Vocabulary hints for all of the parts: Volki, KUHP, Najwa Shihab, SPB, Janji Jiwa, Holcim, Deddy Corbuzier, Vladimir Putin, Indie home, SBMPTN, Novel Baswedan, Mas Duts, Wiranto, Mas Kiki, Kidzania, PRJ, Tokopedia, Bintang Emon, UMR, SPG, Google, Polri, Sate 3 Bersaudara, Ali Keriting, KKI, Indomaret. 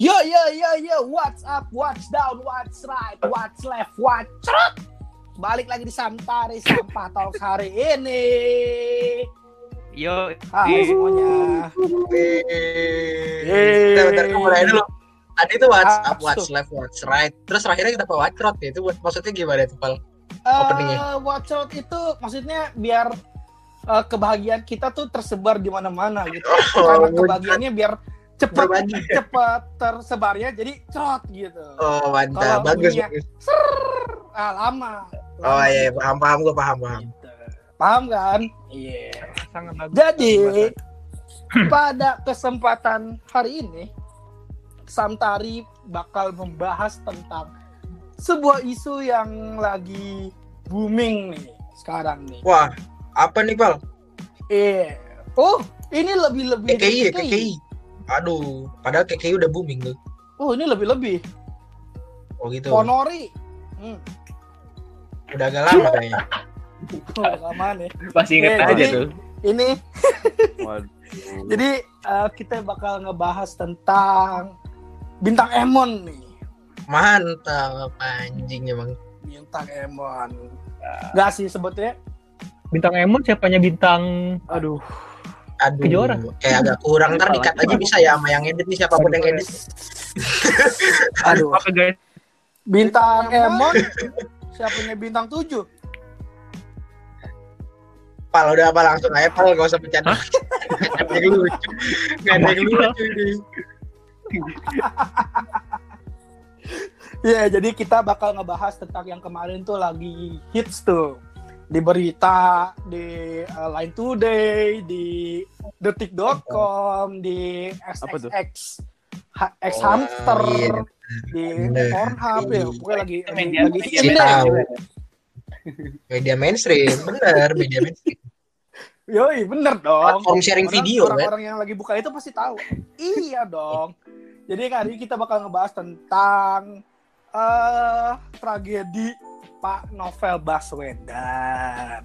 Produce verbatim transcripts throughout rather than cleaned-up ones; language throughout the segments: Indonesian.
Yo yo yo yo, what's up, what's down, what's right, what's left, what's right. Balik lagi di Santari Sampah Talk hari ini. Yo, hai semuanya. Bentar, bentar, mulai dulu. Tadi itu what's up, what's left, what's right. Terus terakhirnya kita pakai what's right, itu maksudnya gimana tuh, Pal? Openingnya. What's right itu maksudnya biar uh, kebahagiaan kita tuh tersebar di mana-mana gitu. Karena kebahagiaannya biar cepat cepat tersebarnya jadi cerot gitu. Oh mantap, bagus bagus. Ah lama, lama. Oh iya, paham paham gue paham paham. Gitu. Paham kan? Iya. Yeah. Sangat bagus. Jadi pada kesempatan hari ini Santari bakal membahas tentang sebuah isu yang lagi booming nih sekarang nih. Wah, apa nih, Pal? Iya. Yeah. Oh, ini lebih-lebih K K I, K K I. Aduh, padahal K K I udah booming tuh. Oh, ini lebih-lebih. Oh gitu. Ponori. Hmm. Udah agak lama kayaknya. Udah lama nih. Masih inget eh, aja jadi, tuh. Ini. Jadi uh, kita bakal ngebahas tentang Bintang Emon nih. Mantap, anjingnya bang. Bintang Emon. Gak sih sebetulnya. Bintang Emon siapanya Bintang? Aduh. Aduh, Kejora. Kayak agak kurang. Ntar dikat aja bisa ya sama yang edit nih, siapapun yang edit. Aduh. Bintang Emon, siapa punya bintang tujuh? Pal, udah apa langsung aja, Pal, gak usah bercanda. Gak ada yang lucu. Gak ada yang lucu ini. Ya, jadi kita bakal ngebahas tentang yang kemarin tuh lagi hits tuh. Di berita, di uh, Line Today, di detik dot com, di X X X, ha- X oh, Hamster, iya. Di Pornhub, ya pokoknya lagi media, lagi media, media, media. media mainstream, bener, media mainstream. Yoi, bener dong. Platform sharing orang, video, orang-orang kan? Yang lagi buka itu pasti tahu. Iya dong. Jadi hari ini kita bakal ngebahas tentang uh, tragedi Pak Novel Baswedan.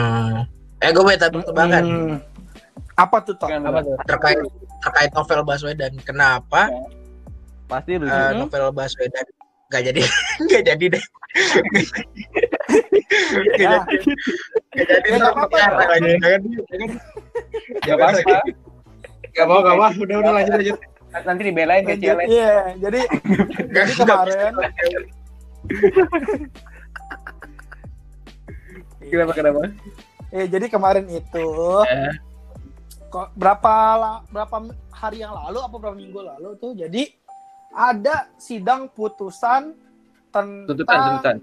Hmm. Eh gue mau tanya banget. Hmm. Apa tuh Tom? Apa tuh? Terkait terkait Novel Baswedan. Kenapa? Pasti lucu. Uh, Novel Baswedan enggak jadi enggak jadi deh. Enggak jadi. Enggak jadi. Enggak apa-apa. Enggak apa-apa. Enggak apa-apa. Udah udah lanjut lanjut. Nanti dibelain ke challenge. Iya, jadi jadi kemarin Kenapa, kenapa? Eh, jadi kemarin itu eh. kok berapa berapa hari yang lalu apa berapa minggu lalu tuh jadi ada sidang putusan tentang tuntutan tuntutan,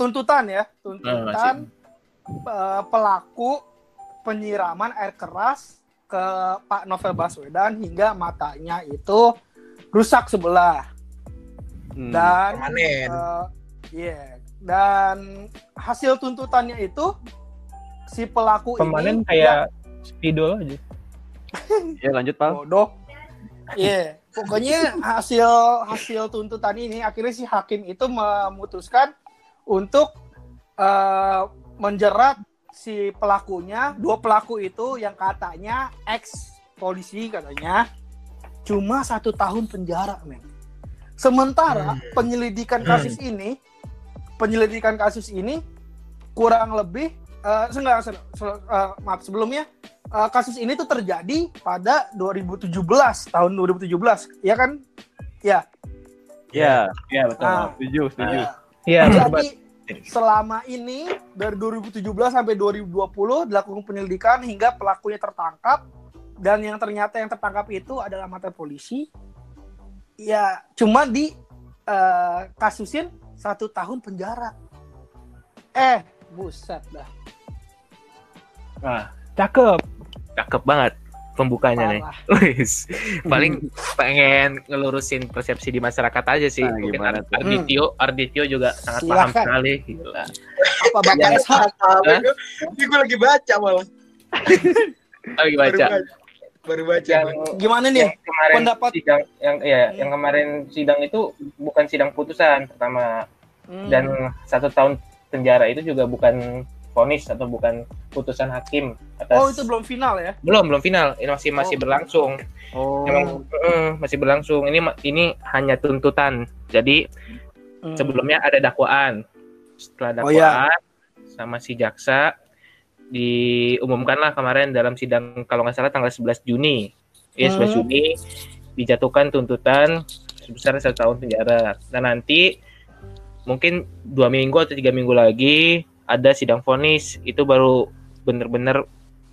tuntutan ya tuntutan eh, pelaku penyiraman air keras ke Pak Novel Baswedan hingga matanya itu rusak sebelah hmm, dan Yeah. Dan hasil tuntutannya itu si pelaku Pemanen ini kayak ya, spidol aja. Ya lanjut Pak. Bodoh. Iya, yeah. Pokoknya hasil hasil tuntutan ini akhirnya si hakim itu memutuskan untuk uh, menjerat si pelakunya, dua pelaku itu yang katanya ex polisi katanya cuma satu tahun penjara, men. Sementara hmm. penyelidikan kasus hmm. ini Penyelidikan kasus ini kurang lebih, uh, enggak, se- se- uh, maaf sebelumnya, uh, kasus ini tuh terjadi pada dua ribu tujuh belas, tahun dua ribu tujuh belas, ya kan? Ya. Ya, ya betul, nah, setuju, setuju. Ya, jadi selama ini, dari dua ribu tujuh belas sampai dua ribu dua puluh dilakukan penyelidikan hingga pelakunya tertangkap, dan yang ternyata yang tertangkap itu adalah mata polisi, ya cuma di uh, kasusin, satu tahun penjara. Eh, buset dah. Nah, cakep. Cakep banget pembukanya nih. Paling pengen ngelurusin persepsi di masyarakat aja sih. Nah, mungkin Ar- Arditio, hmm. Arditio juga sangat Silahkan. paham sekali. Gila. Apa Bapak S H? Ini gue lagi baca malah. Lagi baca. Baru baca. Yang, gimana nih yang pendapat sidang, yang ya hmm. yang kemarin sidang itu bukan sidang putusan pertama hmm. dan satu tahun penjara itu juga bukan vonis atau bukan putusan hakim atas. Oh, itu belum final ya? Belum, belum final. Ini masih masih oh. berlangsung. Oh. Memang, uh, masih berlangsung. Ini ini hanya tuntutan. Jadi hmm. sebelumnya ada dakwaan. Setelah dakwaan oh, ya. sama si jaksa diumumkanlah kemarin dalam sidang kalau nggak salah tanggal sebelas Juni. Ya, hmm. sebelas Juni dijatuhkan tuntutan sebesar satu tahun penjara. Nah, nanti mungkin dua minggu atau tiga minggu lagi ada sidang vonis, itu baru benar-benar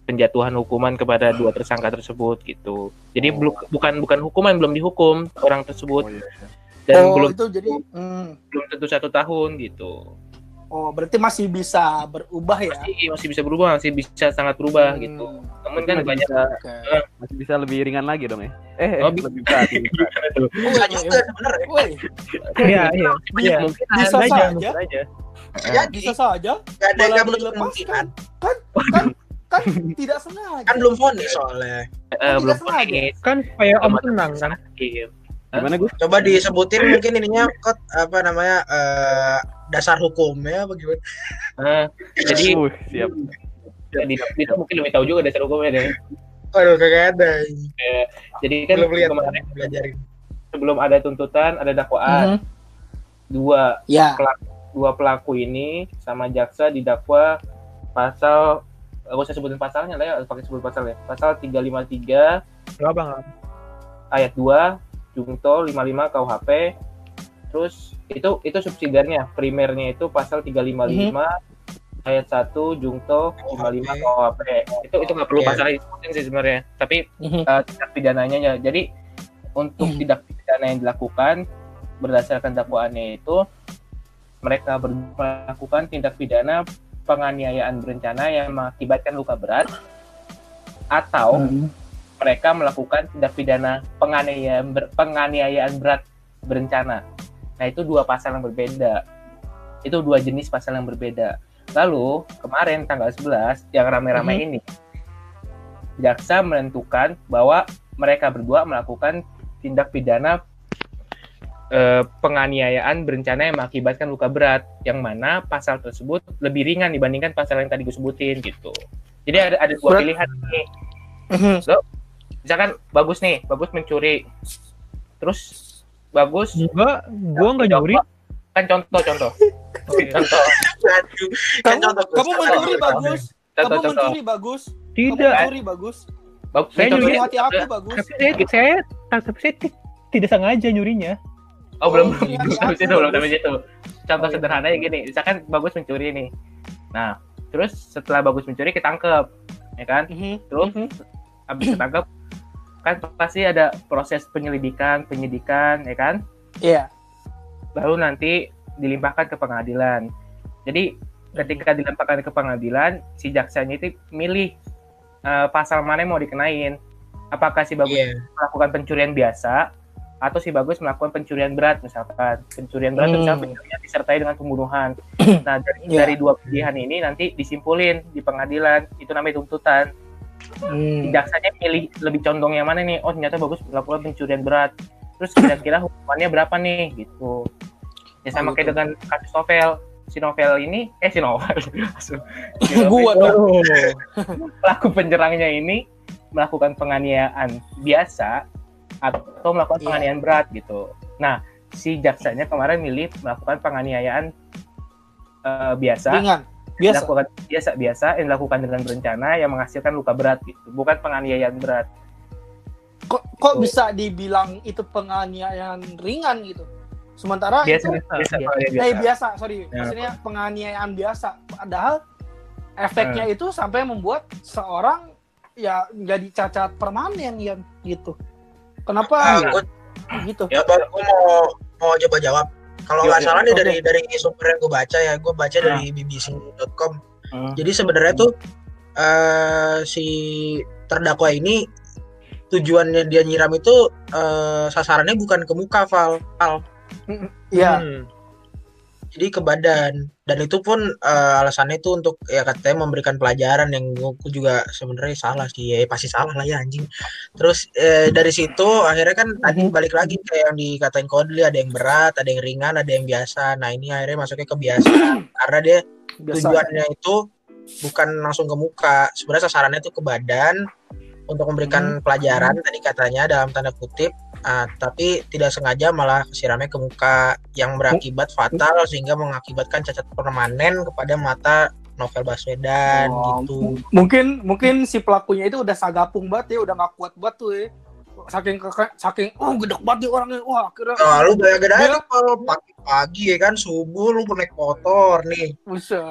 penjatuhan hukuman kepada dua tersangka tersebut gitu. Jadi oh. bu- bukan bukan hukuman, belum dihukum orang tersebut, oh, iya. dan oh, belum itu jadi mm. belum tentu satu tahun gitu. Oh, berarti masih bisa berubah ya? Masih, masih bisa berubah, masih bisa sangat berubah hmm. gitu. Namun kan masih banyak bisa, okay. masih bisa lebih ringan lagi dong ya? Eh, oh, lebih berat. Bukan juga sebenarnya. Woi. Iya, iya. Bisa saja. Ya, bisa saja. Enggak ada yang dilepaskan. Kan kan kan tidak sengaja. Kan belum vonis soalnya. Eh, belum vonis. Kan supaya om tenang kan. Gimana gue? Coba disebutin mungkin ininya kot apa namanya uh, dasar hukumnya bagaimana? Uh, jadi uh, siap. Jadi itu mungkin lebih tahu juga dasar hukumnya deh. Aduh kagak ada. Uh, jadi kan belum lihat kemarin belajarin. Sebelum ada tuntutan ada dakwaan. Mm-hmm. Dua ya. pelaku, dua pelaku ini sama jaksa didakwa pasal aku saya sebutin pasalnya lah ya, pakai sebut pasal ya. Pasal tiga lima tiga enggak Bang. Ayat dua Jungto lima puluh lima K U H P. Terus itu itu subsidiarnya, primernya itu pasal tiga lima lima mm-hmm. ayat satu Jungto lima puluh lima K U H P. Itu itu enggak perlu pasal itu sih sebenarnya, tapi mm-hmm. uh, tindak pidananya ya. Jadi untuk mm-hmm. tindak pidana yang dilakukan berdasarkan dakwaannya itu mereka melakukan tindak pidana penganiayaan berencana yang mengakibatkan luka berat atau mm-hmm. mereka melakukan tindak pidana penganiayaan, ber, penganiayaan berat berencana. Nah, itu dua pasal yang berbeda. Itu dua jenis pasal yang berbeda. Lalu, kemarin tanggal sebelas, yang rame-rame hmm. ini, jaksa menentukan bahwa mereka berdua melakukan tindak pidana eh, penganiayaan berencana yang mengakibatkan luka berat, yang mana pasal tersebut lebih ringan dibandingkan pasal yang tadi gue sebutin, gitu. Jadi ada, ada dua berat. Pilihan nih. So, misalkan bagus nih, bagus mencuri. Terus bagus juga gua enggak nyuri. Kan contoh-contoh. Contoh. Kamu, kamu mencuri bagus. Contoh, kamu mencuri bagus. Tidak. Mencuri bagus. Bagus. Saya nyuri hati aku bagus. Tapi saya tapi saya tidak sengaja nyurinya. Oh, belum belum belum sampai situ. Contoh sederhananya gini, misalkan bagus mencuri nih. Nah, terus setelah bagus mencuri ketangkep, ya kan? Terus habis ketangkep kan pasti ada proses penyelidikan, penyidikan, ya kan? Iya. Lalu nanti dilimpahkan ke pengadilan. Jadi ketika dilimpahkan ke pengadilan, si jaksanya itu milih uh, pasal mana yang mau dikenain. Apakah si Bagus yeah. melakukan pencurian biasa atau si Bagus melakukan pencurian berat misalkan. Pencurian berat hmm. misalkan pencurian disertai dengan pembunuhan. Nah, dari, yeah. dari dua pilihan ini nanti disimpulin di pengadilan, itu namanya tuntutan. Hmm. Jaksanya pilih lebih condong yang mana nih? Oh, ternyata Bagus melakukan pencurian berat. Terus kira-kira hukumannya berapa nih? Gitu. Ya sama oh, kayak dengan kasus novel. Si novel ini, eh si novel. Gua dong. Pelaku penjerangnya ini melakukan penganiayaan biasa atau melakukan yeah. penganiayaan berat gitu. Nah, si jaksanya kemarin milih melakukan penganiayaan uh, biasa. Ringan. Biasa. Dilakukan biasa biasa yang dilakukan dengan berencana yang menghasilkan luka berat gitu, bukan penganiayaan berat. Kok kok gitu. Bisa dibilang itu penganiayaan ringan gitu? Sementara biasa, itu biasa, biasa. biasa. Eh, biasa, sorry. Ya. Maksudnya penganiayaan biasa. Padahal efeknya hmm. itu sampai membuat seorang ya jadi cacat permanen yang gitu. Kenapa nah, gitu? Ya, aku mau mau coba jawab. Kalau nggak salah nih okay. dari dari sumber yang gue baca ya, gue baca hmm. dari b b c dot com. Hmm. Jadi sebenarnya tuh uh, si terdakwa ini tujuannya dia nyiram itu uh, sasarannya bukan ke muka, Val. Iya. Hmm. Jadi ke badan. Dan itu pun uh, alasannya itu untuk ya katanya memberikan pelajaran yang gue juga sebenarnya salah sih, ya pasti salah lah ya anjing. Terus eh, dari situ akhirnya kan tadi balik lagi kayak yang dikatain Kodli, ada yang berat, ada yang ringan, ada yang biasa. Nah ini akhirnya masuknya ke biasa karena dia biasa, tujuannya ya. Itu bukan langsung ke muka. Sebenarnya sasarannya itu ke badan untuk memberikan hmm. pelajaran tadi katanya dalam tanda kutip, uh, tapi tidak sengaja malah kesiramnya ke muka yang berakibat fatal sehingga mengakibatkan cacat permanen kepada mata Novel Baswedan. Oh, gitu. M- mungkin mungkin si pelakunya itu udah sagapung banget ya, udah nggak kuat banget tuh ya. Saking saking oh gedek banget nih orangnya, wah kira nah, lu gaya-gaya tuh kalau pagi-pagi ya kan subuh lu naik motor nih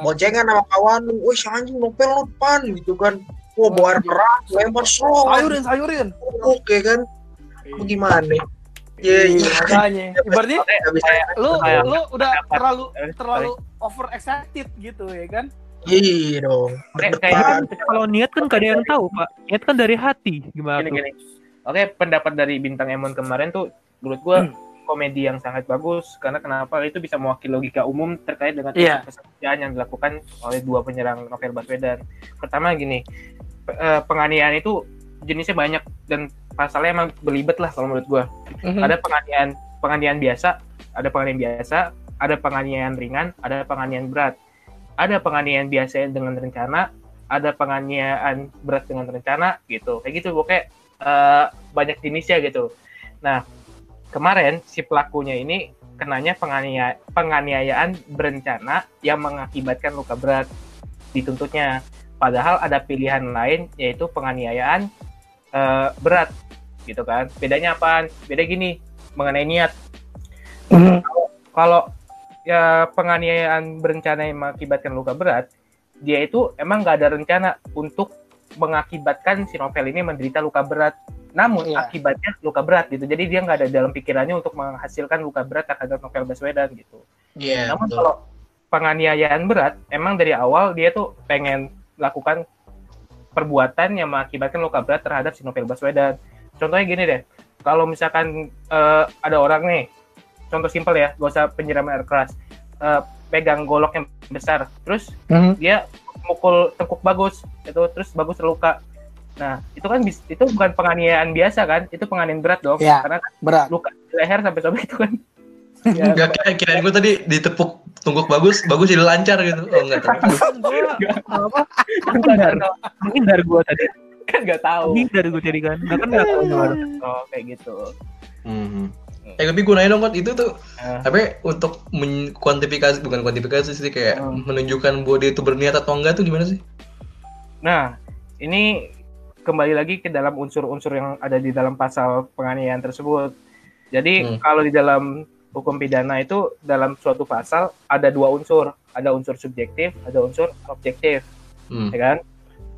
boncengan sama kawan lu, wih anjing Novel lu depan gitu kan, wah bawa air keras lempar slow sayurin sayurin oke okay, kan lu gimana nih ya makanya berarti lu lu udah terlalu terlalu over excited gitu ya kan. Iya dong, kalau niat kan gak ada yang tahu Pak, niat kan dari hati gimana tuh. Oke, pendapat dari Bintang Emon kemarin tuh menurut gue hmm. komedi yang sangat bagus. Karena kenapa? Itu bisa mewakili logika umum terkait dengan yeah. pekerjaan yang dilakukan oleh dua penyerang Novel Baswedan. Pertama gini, penganiayaan itu jenisnya banyak dan pasalnya emang berlibat lah kalau menurut gue. Mm-hmm. Ada penganiayaan penganiayaan biasa, ada penganiayaan biasa, ada penganiayaan ringan, ada penganiayaan berat. Ada penganiayaan biasa dengan rencana, ada penganiayaan berat dengan rencana gitu. Kayak gitu pokoknya. Uh, banyak jenisnya gitu. Nah kemarin si pelakunya ini kenanya penganiaya, penganiayaan berencana yang mengakibatkan luka berat dituntutnya. Padahal ada pilihan lain yaitu penganiayaan uh, berat gitu kan. Bedanya apaan? Beda gini mengenai niat. Mm-hmm. Kalau ya penganiayaan berencana yang mengakibatkan luka berat, dia itu emang nggak ada rencana untuk mengakibatkan si Novel ini menderita luka berat, namun yeah. akibatnya luka berat gitu. Jadi dia nggak ada dalam pikirannya untuk menghasilkan luka berat terhadap Novel Baswedan gitu. Yeah, namun betul. Kalau penganiayaan berat, emang dari awal dia tuh pengen lakukan perbuatan yang mengakibatkan luka berat terhadap si Novel Baswedan. Contohnya gini deh, kalau misalkan uh, ada orang nih, contoh simpel ya, gak usah penyiraman air keras, uh, pegang golok yang besar, terus mm-hmm. dia mukul tengkuk Bagus itu, terus Bagus terluka. Nah itu kan itu bukan penganiayaan biasa kan, itu penganiayaan berat dong ya, karena berat. Luka di leher sampai sobek itu kan. Enggak ya, kira-kira gue tadi ditepuk tengkuk Bagus, Bagus jadi lancar gitu. Oh enggak tahu. Apa? Mungkin dari gue tadi kan nggak tahu. Mungkin dari gue tadi kan nggak kan nggak tahu oh, kayak gitu. Hmm. Eh tapi gue nanya dong kan itu tuh uh. tapi untuk men- kuantifikasi bukan kuantifikasi sih kayak uh. menunjukkan bahwa dia itu berniat atau enggak tuh gimana sih? Nah ini kembali lagi ke dalam unsur-unsur yang ada di dalam pasal penganiayaan tersebut. Jadi hmm. kalau di dalam hukum pidana itu dalam suatu pasal ada dua unsur, ada unsur subjektif, ada unsur objektif, hmm. ya kan?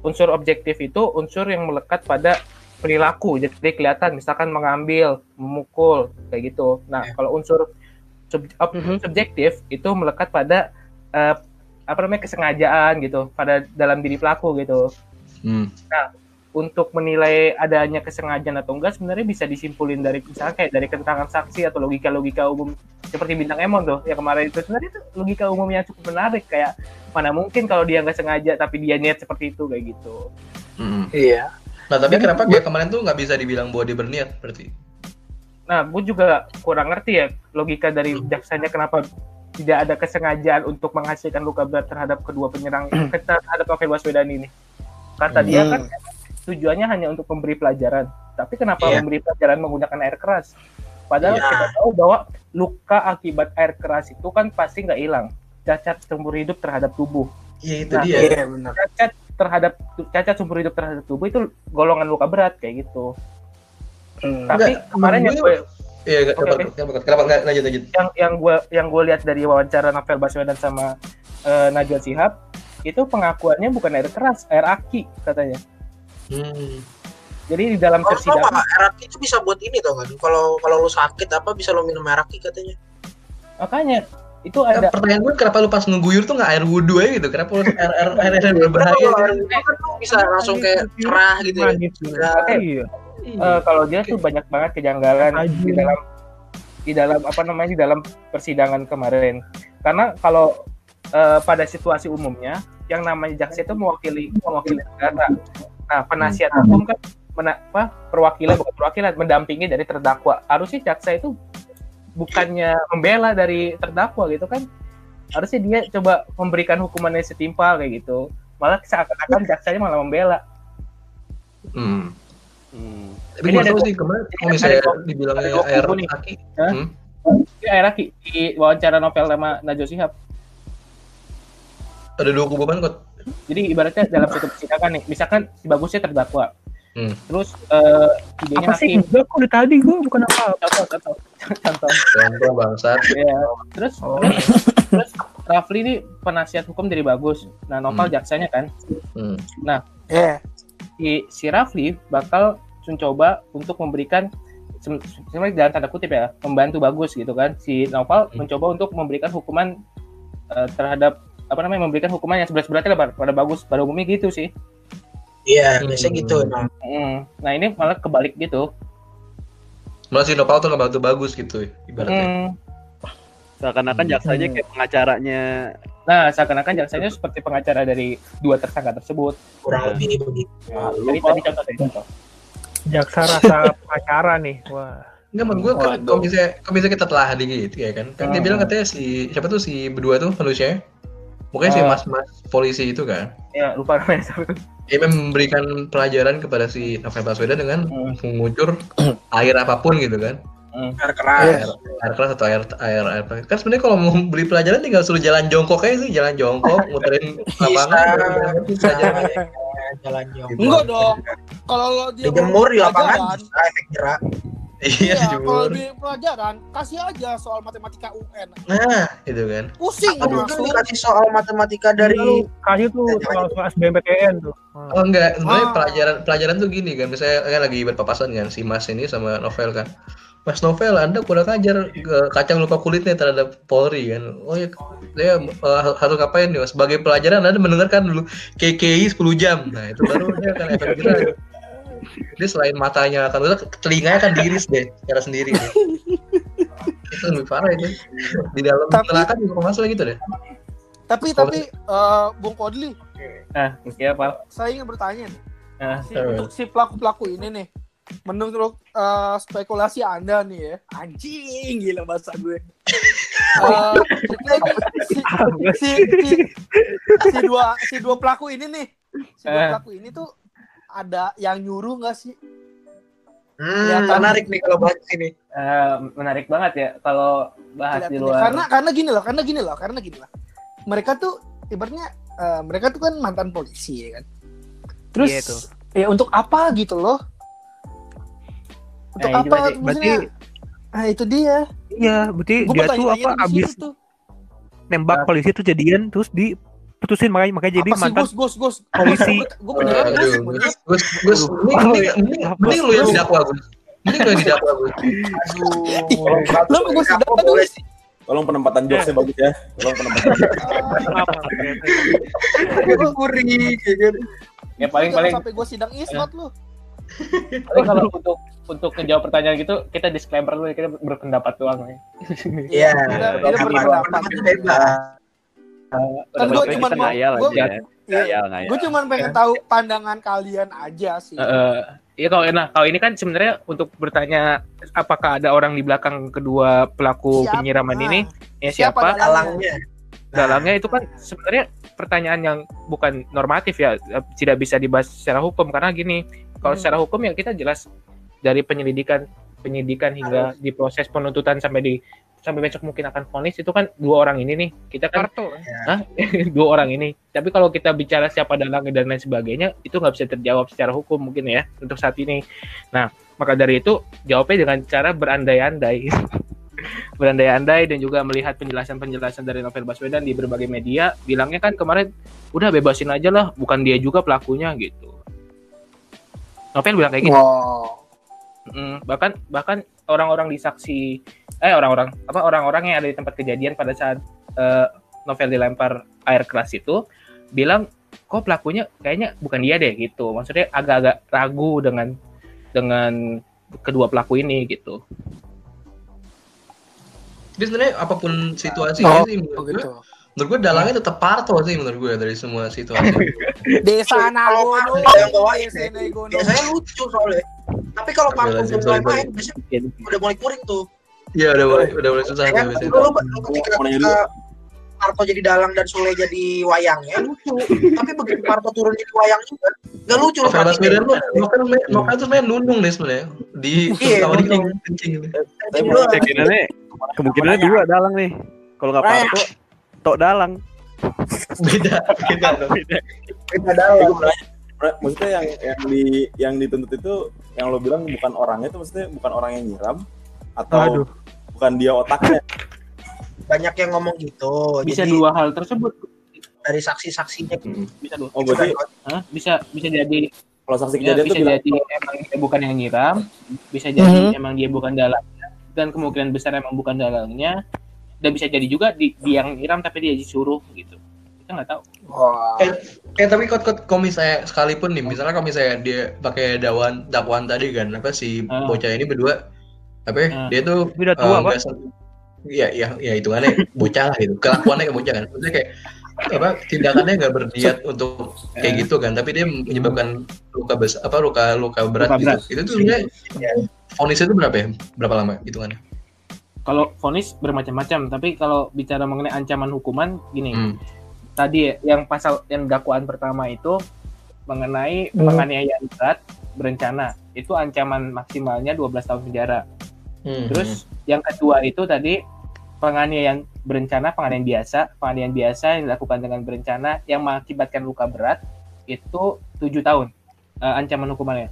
Unsur objektif itu unsur yang melekat pada perilaku, jadi kelihatan misalkan mengambil, memukul, kayak gitu. Nah, yeah. kalau unsur sub- mm-hmm. subjektif itu melekat pada uh, apa namanya kesengajaan gitu, pada dalam diri pelaku gitu. Mm. Nah, untuk menilai adanya kesengajaan atau enggak sebenarnya bisa disimpulin dari misalnya kayak dari keterangan saksi atau logika-logika umum seperti Bintang Emon tuh yang kemarin itu. Sebenarnya itu logika umum yang cukup menarik, kayak mana mungkin kalau dia nggak sengaja tapi dia niat seperti itu kayak gitu. Iya. Mm-hmm. Yeah. Nah tapi kenapa gue kemarin tuh nggak bisa dibilang bahwa dia berniat berarti? Nah gue juga kurang ngerti ya logika dari jaksanya kenapa tidak ada kesengajaan untuk menghasilkan luka berat terhadap kedua penyerang terhadap Novel Baswedan ini. Kata dia kan tujuannya hanya untuk memberi pelajaran, tapi kenapa yeah. memberi pelajaran menggunakan air keras? Padahal yeah. kita tahu bahwa luka akibat air keras itu kan pasti nggak hilang, cacat seumur hidup terhadap tubuh. Iya yeah, itu nah, dia. Yeah, benar. Cacat terhadap cacat sumber hidup terhadap tubuh itu golongan luka berat kayak gitu. Hmm. Tapi enggak, kemarin yang gue iya enggak okay, okay. kenapa enggak lanjut lanjut. Yang yang gue yang gue lihat dari wawancara Novel Baswedan sama uh, Najwa Shihab itu pengakuannya bukan air keras, air aki katanya. Hmm. Jadi di dalam persidangan air aki itu bisa buat ini tau kan. Kalau kalau lu sakit apa bisa lu minum air aki katanya. Makanya itu ada nah, pertanyaan gue kenapa lu pas ngeguyur tuh nggak air wudhu aja gitu, kenapa lu air air air air berbahaya kan lu bisa langsung kayak cerah gitu ya gitu. Iya. Uh, kalau dia tuh banyak banget kejanggalan Aji. di dalam di dalam apa namanya di dalam persidangan kemarin, karena kalau uh, pada situasi umumnya yang namanya jaksa itu mewakili mewakili negara. Nah penasihat hukum kan mena, apa perwakilan bukan perwakilan mendampingi dari terdakwa, harusnya jaksa itu bukannya membela dari terdakwa gitu kan, harusnya dia coba memberikan hukumannya setimpal kayak gitu. malah seakan-akan jaksanya malah membela. Hmm. Hmm. Tapi ini ada sih kemarin kalau misalnya dibilangnya air aki, hmm? Ini air aki di wawancara novel sama Najwa Shihab. Ada dua kubu bangkot. Jadi ibaratnya dalam satu persidangan nih, misalkan si Bagusnya terdakwa, hmm. terus uh, idenya aki. Apa sih? Aku udah tadi gue bukan apa. Contoh, contoh, contoh. Contoh bangsat. Ya. Terus, oh. terus, terus Rafli ini penasihat hukum dari Bagus. Nah, novel hmm. jaksanya kan. Hmm. Nah, yeah. si, si Rafli bakal mencoba untuk memberikan sebenarnya dalam tanda kutip ya, membantu Bagus gitu kan. Si Novel hmm. mencoba untuk memberikan hukuman uh, terhadap apa namanya, memberikan hukuman yang seberat-beratnya pada Bagus, pada umumnya gitu sih. Iya, yeah, biasanya hmm. gitu. Nah. Hmm. nah, ini malah kebalik gitu. Malah si Novel tuh ngebantu Bagus gitu ibaratnya. Hmm. Seakan-akan jaksanya hmm. kayak pengacaranya. Nah, seakan-akan jaksanya seperti pengacara dari dua tersangka tersebut. Kurang lebih nah. begitu. Nah, jadi tadi contoh tadi contoh. Jaksa rasa pengacara nih, wah. Enggak, menurut gue kan, kalau misalnya, kalau misalnya kita telah di gitu ya kan, kan oh. dia bilang katanya si siapa tuh si berdua tuh manusianya, mungkin oh. si mas-mas polisi itu kan? Ya lupa namanya siapa. Dia memberikan pelajaran kepada si Novel Baswedan dengan hmm. mengucur air apapun gitu kan? Hmm. Air keras, air, air keras atau air air air apa? Kan sebenarnya kalau mau beli pelajaran tinggal suruh jalan jongkok aja sih, jalan jongkok, muterin lapangan, bisa jalan. Jalan jauh. Enggak dong. Kalau lo dia dijemur di lapangan, efek jerak. Iya, kalau di pelajaran kasih aja soal matematika U N. Nah, itu kan. Pusing lu dikasih soal matematika dari kasih tuh soal S B M P T N tuh. Oh enggak, sebenarnya pelajaran pelajaran tuh gini kan. Misalnya kan lagi berpapasan kan si Mas ini sama Novel kan. Mas Novel, Anda kurang ajar, kacang lupa kulitnya terhadap Polri kan. Oh ya, saya uh, harus ngapain nih? Sebagai pelajaran Anda mendengarkan dulu K K I sepuluh jam. Nah, itu baru dia akan efek jerak. Dia selain matanya akan, telinganya akan diiris deh secara sendiri. Deh. Itu lebih parah itu. Di dalam neraka juga masuk gitu deh. Tapi Polri. tapi uh, Bung Kodli. Nah, ya Pak. Saya ingin bertanya nih. Nah, si, untuk si pelaku-pelaku ini nih. Menurut uh, spekulasi Anda nih ya, anjing gila bahasa gue. uh, si, si, si, si dua si dua pelaku ini nih, si dua pelaku ini tuh ada yang nyuruh nggak sih? Hmm, ya, kan? Menarik nih kalau bahas ini. Uh, menarik banget ya kalau bahas di luar. Karena karena gini loh, karena gini loh, karena gini loh. Mereka tuh ibaratnya uh, mereka tuh kan mantan polisi ya kan. Terus ya, ya untuk apa gitu loh? Untuk nah, apa berarti, berarti ah itu dia. Iya, berarti gua dia tuh apa abis tuh. Nembak nah. polisi tuh jadian terus diputusin makanya makanya jadi apa mantan sih, Gus, Gus, Gus. polisi. Gue beneran Gus, Gus, Gus. Mending lu yang didakwa, Gus. Mending lu yang didakwa, Gus. Aduh. Lu Gus didakwa Gus. Tolong penempatan jokesnya bagus ya. Tolong penempatan. Gue kuring gitu. Ya paling-paling sampai gua sidang isbat lu. Tapi kalau untuk untuk menjawab pertanyaan gitu kita disclaimer dulu, kita berpendapat doang nih. Iya. Kita berpendapat bebas. Kan gue cuma mau, gue cuma pengen tahu pandangan kalian aja sih. Iya kalau enak, kalau ini kan sebenarnya untuk bertanya apakah ada orang di belakang kedua pelaku penyiraman ini, ya siapa dalangnya? Dalangnya itu kan sebenarnya pertanyaan yang bukan normatif ya, tidak bisa dibahas secara hukum karena gini. Kalau hmm. secara hukum ya kita jelas dari penyelidikan penyidikan hingga di proses penuntutan sampai di sampai besok mungkin akan vonis itu kan dua orang ini nih kita kan kartu ya. Dua orang ini tapi kalau kita bicara siapa dalangnya dan lain sebagainya itu nggak bisa terjawab secara hukum mungkin ya untuk saat ini. Nah maka dari itu jawabnya dengan cara berandai-andai berandai-andai dan juga melihat penjelasan-penjelasan dari Novel Baswedan di berbagai media bilangnya kan kemarin udah bebasin aja lah bukan dia juga pelakunya gitu. Novel bilang kayak gitu. Wow. Mm, bahkan bahkan orang-orang di saksi eh orang-orang apa orang-orang yang ada di tempat kejadian pada saat uh, Novel dilempar air keras itu bilang kok pelakunya kayaknya bukan dia deh gitu. Maksudnya agak-agak ragu dengan dengan kedua pelaku ini gitu. Tapi sebenarnya apapun situasinya oh, sih begitu. Menurut gue dalangnya tetap Parto sih menurut gue dari semua situasi. Desa Nagono yang bawain sini Gono. Biasanya lucu soalnya. Tapi kalau Parto udah main udah mulai kuring tuh. Iya udah mulai udah mulai susah habis itu. Ketika Parto jadi dalang dan Sule jadi wayang ya lucu. Tapi begitu Parto turun jadi wayang juga nggak lucu. Novel Baswedan tuh novel tuh sebenarnya nunung deh sebenarnya di tahun ini kencing. Kemungkinannya kemungkinannya dua dalang nih. Kalau nggak Parto, tok dalang. Beda, beda, beda. Beda dalang. Maksudnya yang yang di yang dituntut itu yang lo bilang bukan orangnya itu, maksudnya bukan orang yang nyiram atau aduh, bukan dia otaknya. Banyak yang ngomong gitu. Bisa jadi, dua hal tersebut dari saksi-saksinya. Hmm. Bisa dua. Oh, berarti huh? bisa bisa jadi kalau saksi kejadian itu bilang jadi emang dia bukan yang nyiram, bisa jadi mm-hmm. emang dia bukan dalangnya, dan kemungkinan besar emang bukan dalangnya, dan bisa jadi juga di, dia yang nyiram tapi dia disuruh gitu. Kita nggak tahu. Wow. Eh, eh tapi kot kot komis saya sekalipun nih, misalnya komis saya dia pakai dakwaan dakwaan tadi kan, apa si uh. bocah ini berdua, apa uh. dia tuh udah tua um, kan? Iya iya iya itu kan bocah lah gitu, kelakuannya kayak bocah kan, maksudnya kayak apa tindakannya nggak berniat untuk kayak gitu kan, tapi dia menyebabkan luka besar, apa luka luka berat, luka berat. Gitu. Itu tuh sebenarnya vonisnya itu berapa ya? Berapa lama hitungannya? Kalau vonis bermacam-macam, tapi kalau bicara mengenai ancaman hukuman gini. Hmm. Tadi yang pasal yang dakwaan pertama itu mengenai hmm. penganiayaan berat berencana, itu ancaman maksimalnya dua belas tahun penjara. Hmm. Terus yang kedua itu tadi penganiayaan berencana, penganiayaan biasa, penganiayaan biasa yang dilakukan dengan berencana yang mengakibatkan luka berat itu tujuh tahun uh, ancaman hukumannya.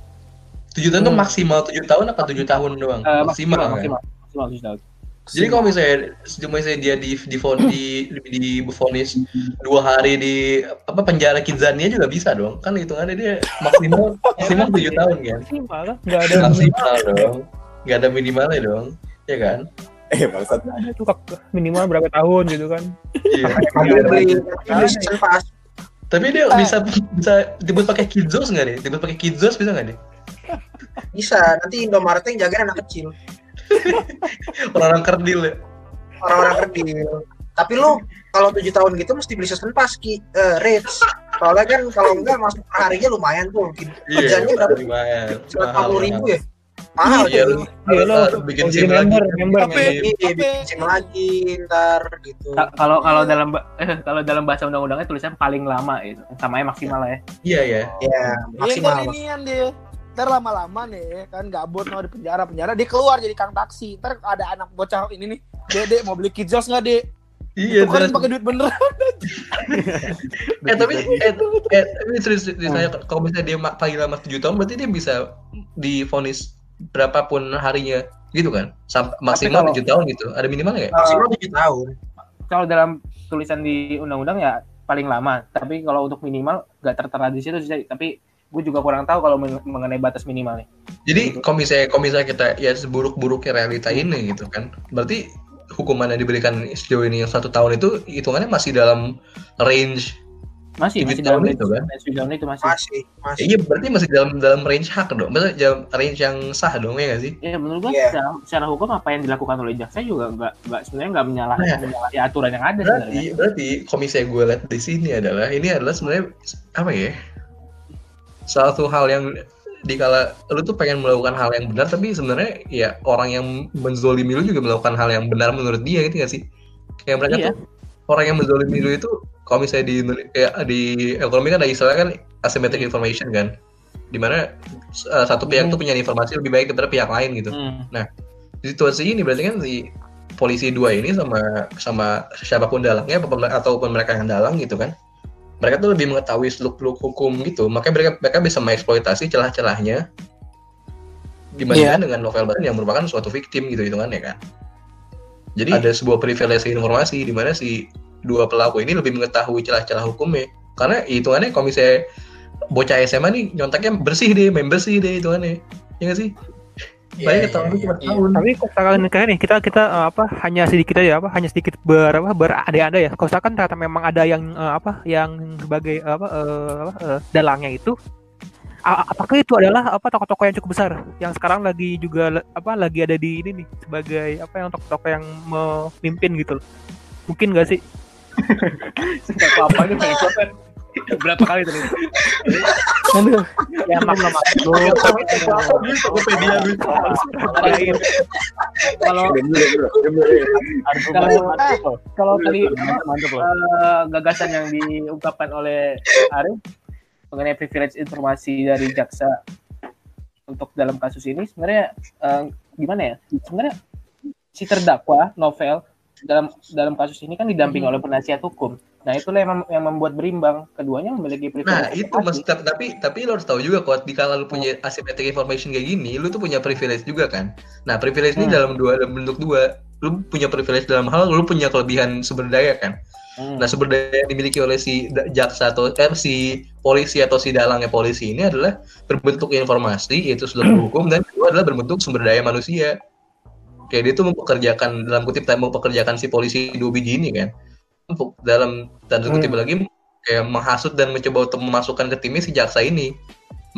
tujuh tahun itu hmm. maksimal tujuh tahun apa tujuh tahun doang? Uh, maksimal maksimal, kan? maksimal tujuh tahun. Jadi kalau misalnya, misalnya dia di di di di vonis dua hari di apa penjara Kidzania juga bisa dong, kan hitungannya dia maksimal maksimal tujuh tahun kan? Maksimal, nggak ada maksimal dong, nggak ada minimalnya dong, ya kan? Eh maksud itu minimal berapa tahun gitu kan? Iya. Tapi dia bisa bisa dibuat pakai kidzos nggak deh? Dibuat pakai kidzos bisa nggak deh? Bisa, nanti Indomaretnya yang jagain anak kecil. Orang-orang kerdil ya? Orang-orang kerdil. Tapi lu kalau tujuh tahun gitu mesti beli season pass ki, uh, rates. Soalnya kan kalau enggak masuk harinya lumayan tuh. Kerjanya yeah, berapa? seratus lima puluh ribu ya? Mahal iya, tuh. Iya, lu bikin sim lagi. Bikin sim lagi ntar gitu. Kalau kalau dalam eh, kalau dalam bahasa undang-undangnya tulisan paling lama itu. Samanya maksimal lah ya. Iya ya. Iya, maksimal. Ntar lama-lama nih kan gabut mau di penjara penjara dia keluar jadi kang taksi, ntar ada anak bocah ini nih, Dek mau beli kidzos nggak Dek? Iya itu kan pakai duit beneran. eh tapi eh ini serius ditanya kalau misalnya dia paling lama tujuh tahun berarti dia bisa divonis berapapun harinya gitu kan, maksimal tujuh tahun gitu, ada minimalnya nggak? Maksimal tujuh tahun kalau dalam tulisan di undang-undang ya paling lama, tapi kalau untuk minimal nggak tertera di situ sih, tapi gue juga kurang tahu kalau men- mengenai batas minimalnya. Jadi kalau misalnya, kalau misalnya kita ya seburuk-buruknya realita ini gitu kan, berarti hukuman yang diberikan sejauh ini yang satu tahun itu hitungannya masih dalam range masih masih dalam range itu kan? Masih itu masih. Masih. masih. Iya berarti masih dalam dalam range hak dong, maksudnya range yang sah dong ya nggak sih? Iya menurut gue yeah. secara, secara hukum apa yang dilakukan oleh jaksa juga nggak nggak sebenarnya nggak menyalahi nah, menyalahi aturan yang ada. Berarti sebenarnya. Berarti komisi gue lihat di sini adalah ini adalah sebenarnya apa ya? Satu hal yang dikala lu tuh pengen melakukan hal yang benar, tapi sebenarnya ya orang yang menzolimi lu juga melakukan hal yang benar menurut dia gitu nggak sih? Kayak mereka iya. tuh orang yang menzolimi lu itu kalau misalnya di kayak di ekonomi kan ada istilahnya kan asymmetric information kan, dimana uh, satu pihak hmm. tuh punya informasi lebih baik daripada pihak lain gitu. Hmm. Nah di situasi ini berarti kan si polisi dua ini sama sama siapapun dalangnya ataupun mereka yang dalang gitu kan. Mereka tuh lebih mengetahui seluk-beluk hukum gitu, makanya mereka, mereka bisa mengeksploitasi celah-celahnya dibandingkan yeah. dengan Novel Baswedan yang merupakan suatu victim gitu hitungannya kan. Jadi ada sebuah privilege informasi di mana si dua pelaku ini lebih mengetahui celah-celah hukumnya, karena hitungannya kalau misalnya bocah S M A nih nyontaknya bersih deh, main bersih deh hitungannya, ya nggak sih? Baik yeah, yeah, yeah. Tapi kosakan kayaknya nih kita kita uh, apa hanya sedikit aja apa hanya sedikit ber apa berada-ada ya, kosakan ternyata memang ada yang uh, apa yang sebagai uh, apa uh, uh, dalangnya itu A- apakah itu adalah apa tokoh-tokoh yang cukup besar yang sekarang lagi juga apa lagi ada di ini nih sebagai apa yang tokoh-tokoh yang memimpin gitu loh. Mungkin nggak sih? Siapa apa nih pengen berapa kali tadi? Aduh, ya maklum aku. Tokopedia gitu. Kalau kalau tadi gagasan yang diungkapkan oleh Arief mengenai privilege informasi dari jaksa untuk dalam kasus ini sebenarnya uh, gimana ya? Sebenarnya si terdakwa Novel dalam dalam kasus ini kan didampingi hmm. oleh penasihat hukum. Nah, itulah yang, mem- yang membuat berimbang keduanya memiliki privilege. Nah, itu Mas, tapi tapi lo harus tahu juga kok, dikala lo punya asymmetric information kayak gini, lo tuh punya privilege juga kan. Nah, privilege hmm. ini dalam dua dalam bentuk dua. Lo punya privilege dalam hal lo punya kelebihan sumber daya kan. Hmm. Nah, sumber daya yang dimiliki oleh si jaksa atau eh, si polisi atau si dalangnya polisi ini adalah berbentuk informasi, yaitu sumber hukum, dan itu adalah berbentuk sumber daya manusia. Kayak dia tuh mempekerjakan, dalam kutip mempekerjakan si polisi dua biji ini kan. Untuk dalam tanda kutip hmm. lagi kayak menghasut dan mencoba untuk memasukkan ke timnya si jaksa ini.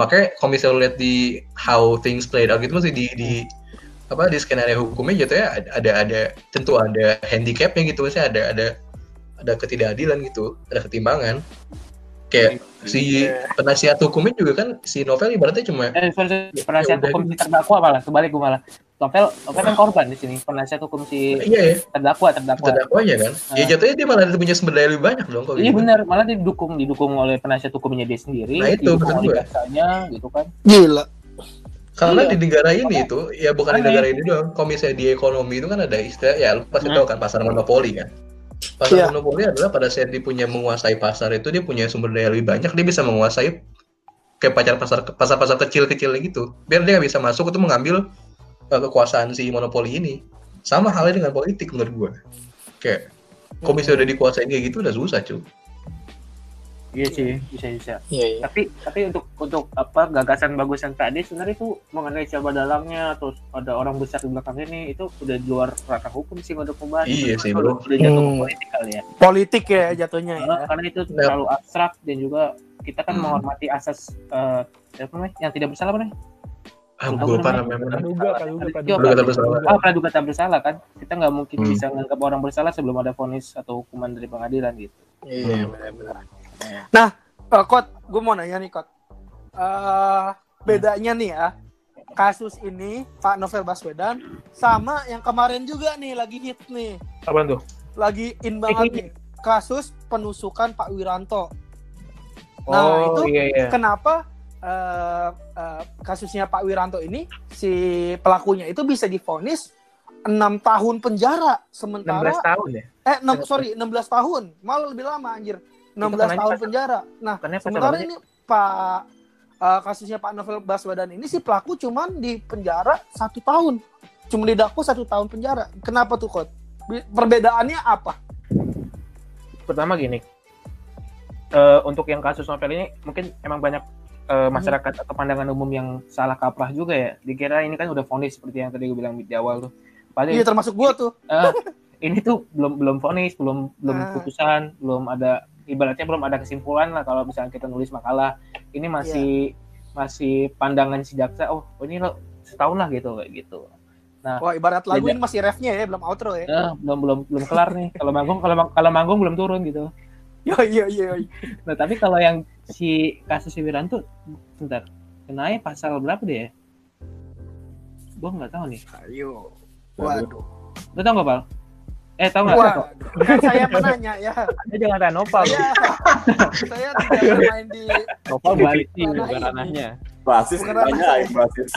Makanya kalau misalnya lihat di how things played out gitu, masih di di apa di skenario hukumnya jatuhnya ada ada, ada tentu ada handicapnya gitu, maksudnya ada ada ada ketidakadilan gitu, ada ketimbangan. Kayak si penasihat hukumnya juga kan, si Novel ibaratnya cuma eh, penasihat ya, hukum si terdakwa malah kebalik gue malah Novel, Novel kan korban di sini, penasihat hukum si iya, iya. terdakwa, terdakwa. Terdakwanya kan. Nah. Ya jatuhnya dia malah punya sumber daya lebih banyak dong. Iya gitu. Benar, malah didukung didukung oleh penasihat hukumnya dia sendiri. Nah itu betul gue. Jaksanya gitu kan. Gila. Karena iya. di negara ini Maka, itu, ya bukan aneh. Di negara ini doang. Kalau misalnya di ekonomi itu kan ada istilah, ya lu pasti nah. tahu kan pasar monopoli kan. Pasar yeah. monopoli adalah pada saat dia punya menguasai pasar itu, dia punya sumber daya lebih banyak, dia bisa menguasai kayak pasar-pasar pasar-pasar kecil-kecil gitu. Biar dia nggak bisa masuk itu mengambil uh, kekuasaan si monopoli ini. Sama halnya dengan politik menurut gue. Kayak komisi udah dikuasain kayak gitu udah susah cuy. Iya sih, bisa-bisa. Yeah, yeah. Tapi tapi untuk untuk apa gagasan bagus yang tadi sebenarnya itu mengenai siapa dalangnya atau ada orang besar di belakang ini itu udah di luar ranah hukum sih untuk membahas. Iya sih, bro. Udah jatuh hmm. politik kali ya. Politik ya jatuhnya. Karena, ya. karena itu terlalu abstrak dan juga kita kan hmm. menghormati asas uh, apa namanya yang tidak bersalah apa namanya? Ah, gue lupa namanya. Praduga tak bersalah kan. Kita nggak mungkin hmm. bisa menganggap orang bersalah sebelum ada vonis atau hukuman dari pengadilan gitu. Iya, benar-benar. Nah, uh, Kot, gue mau nanya nih Kot, uh, bedanya nih ya kasus ini Pak Novel Baswedan sama yang kemarin juga nih lagi hit nih. Apaan tuh? Lagi in banget nih kasus penusukan Pak Wiranto. Nah oh, itu iya, iya. kenapa uh, uh, kasusnya Pak Wiranto ini si pelakunya itu bisa divonis enam tahun penjara sementara enam belas tahun ya? Eh enam, sorry enam belas tahun malah lebih lama anjir. enam belas tahun penjara. Nah, sementara ini Pak uh, kasusnya Pak Novel Baswedan ini si pelaku cuman di penjara satu tahun. Cuma didakwa satu tahun penjara. Kenapa tuh, Kot? Perbedaannya apa? Pertama gini. Uh, untuk yang kasus Novel ini mungkin emang banyak uh, masyarakat hmm. atau pandangan umum yang salah kaprah juga ya. Dikira ini kan udah vonis seperti yang tadi gue bilang di awal tuh. Padahal iya, termasuk gua tuh. Uh, ini tuh belum belum vonis, belum belum nah. putusan, belum ada ibaratnya belum ada kesimpulan lah kalau misalnya kita nulis makalah ini masih yeah. masih pandangan si jaksa oh ini lo setahun lah gitu kayak gitu. Nah, wah oh, ibarat lagu ini masih refnya ya belum outro ya. Nah, belum belum belum kelar nih kalau manggung kalau kalau manggung belum turun gitu. Yo yo yo. Nah tapi kalau yang si kasus si Wiranto bentar kenanya pasal berapa deh? Gue nggak tahu nih. Ayo. Waduh. Lo tau nggak Pal? Eh tahu nggak? Wah, kan saya penanya ya. Anda jangan tanya Nopal. Ya, saya tidak main di. Nopal balik sih bukan ranahnya. Basis banyak basis.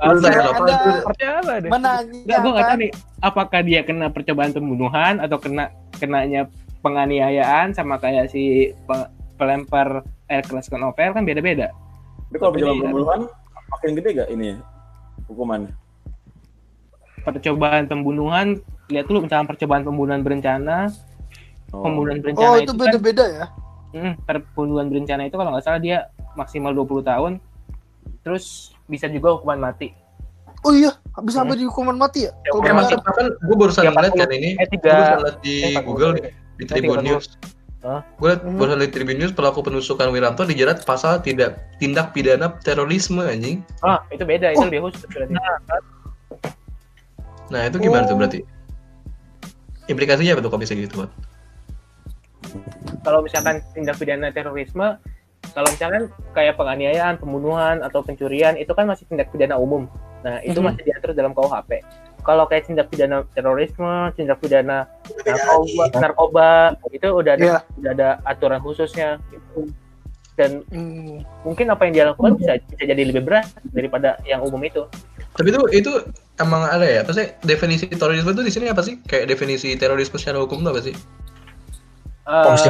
Kalau saya Nopal itu percaya deh. Menanya. Nggak, gue nggak tahu nih. Apakah dia kena percobaan pembunuhan atau kena kenanya penganiayaan sama kayak si pelempar air keras ke Nopal kan beda-beda. Tapi kalau percobaan pembunuhan makin gede nggak ini hukumannya? Percobaan pembunuhan lihat dulu misalkan percobaan pembunuhan berencana oh. pembunuhan berencana oh, itu, itu beda-beda kan, ya hmm, pembunuhan berencana itu kalau nggak salah dia maksimal dua puluh tahun terus bisa juga hukuman mati. Oh iya bisa sampai hmm. di hukuman mati ya, ya kalau mati kan gue barusan lihat kan ini eh, gue barusan lihat di eh, Google eh, di Tribun News huh? gue lihat hmm. barusan di Tribun News pelaku penusukan Wiranto dijerat pasal tidak tindak pidana terorisme anjing. Ah itu beda itu oh. lebih khusus berarti. Nah itu gimana oh. tuh berarti implikasinya apa tuh kalau bisa gitu? Kalau misalkan tindak pidana terorisme, kalau misalkan kayak penganiayaan, pembunuhan atau pencurian itu kan masih tindak pidana umum. Nah itu mm-hmm. masih diatur dalam K U H P. kalau kayak tindak pidana terorisme, tindak pidana narkoba, narkoba itu udah ada, yeah. udah ada aturan khususnya gitu. Dan mm. mungkin apa yang dia lakukan bisa, bisa jadi lebih berat daripada yang umum itu. Tapi itu itu emang ada ya? Maksudnya definisi terorisme itu di sini apa sih? Kayak definisi terorisme secara hukum itu apa sih? Uh, bisa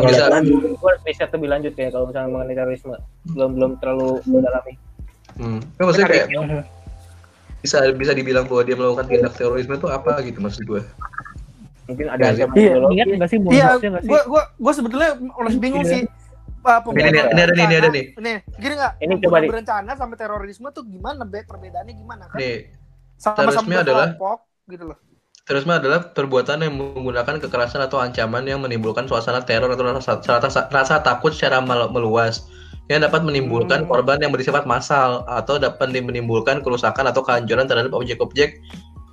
bisa lebih lanjut ya kalau misalnya mengenai terorisme, belum belum terlalu mendalami. Hmm. Ya, maksudnya kayak bisa bisa dibilang bahwa dia melakukan tindak terorisme itu apa gitu maksud gue? Mungkin ada ancaman ideologi. Iya, nggak sih? Iya, gue gue gue sebetulnya orang bingung sih. Uh, ini, ini, ini ada nih, ini ada nih. Nih, gini nggak? Ini coba berencana sampai terorisme tuh gimana? Perbedaannya gimana kan? Nih, terorisme adalah kelompok, gitu loh. Terorisme adalah perbuatan yang menggunakan kekerasan atau ancaman yang menimbulkan suasana teror atau rasa, rasa, rasa takut secara meluas yang dapat menimbulkan hmm. korban yang bersifat massal atau dapat menimbulkan kerusakan atau kehancuran terhadap objek-objek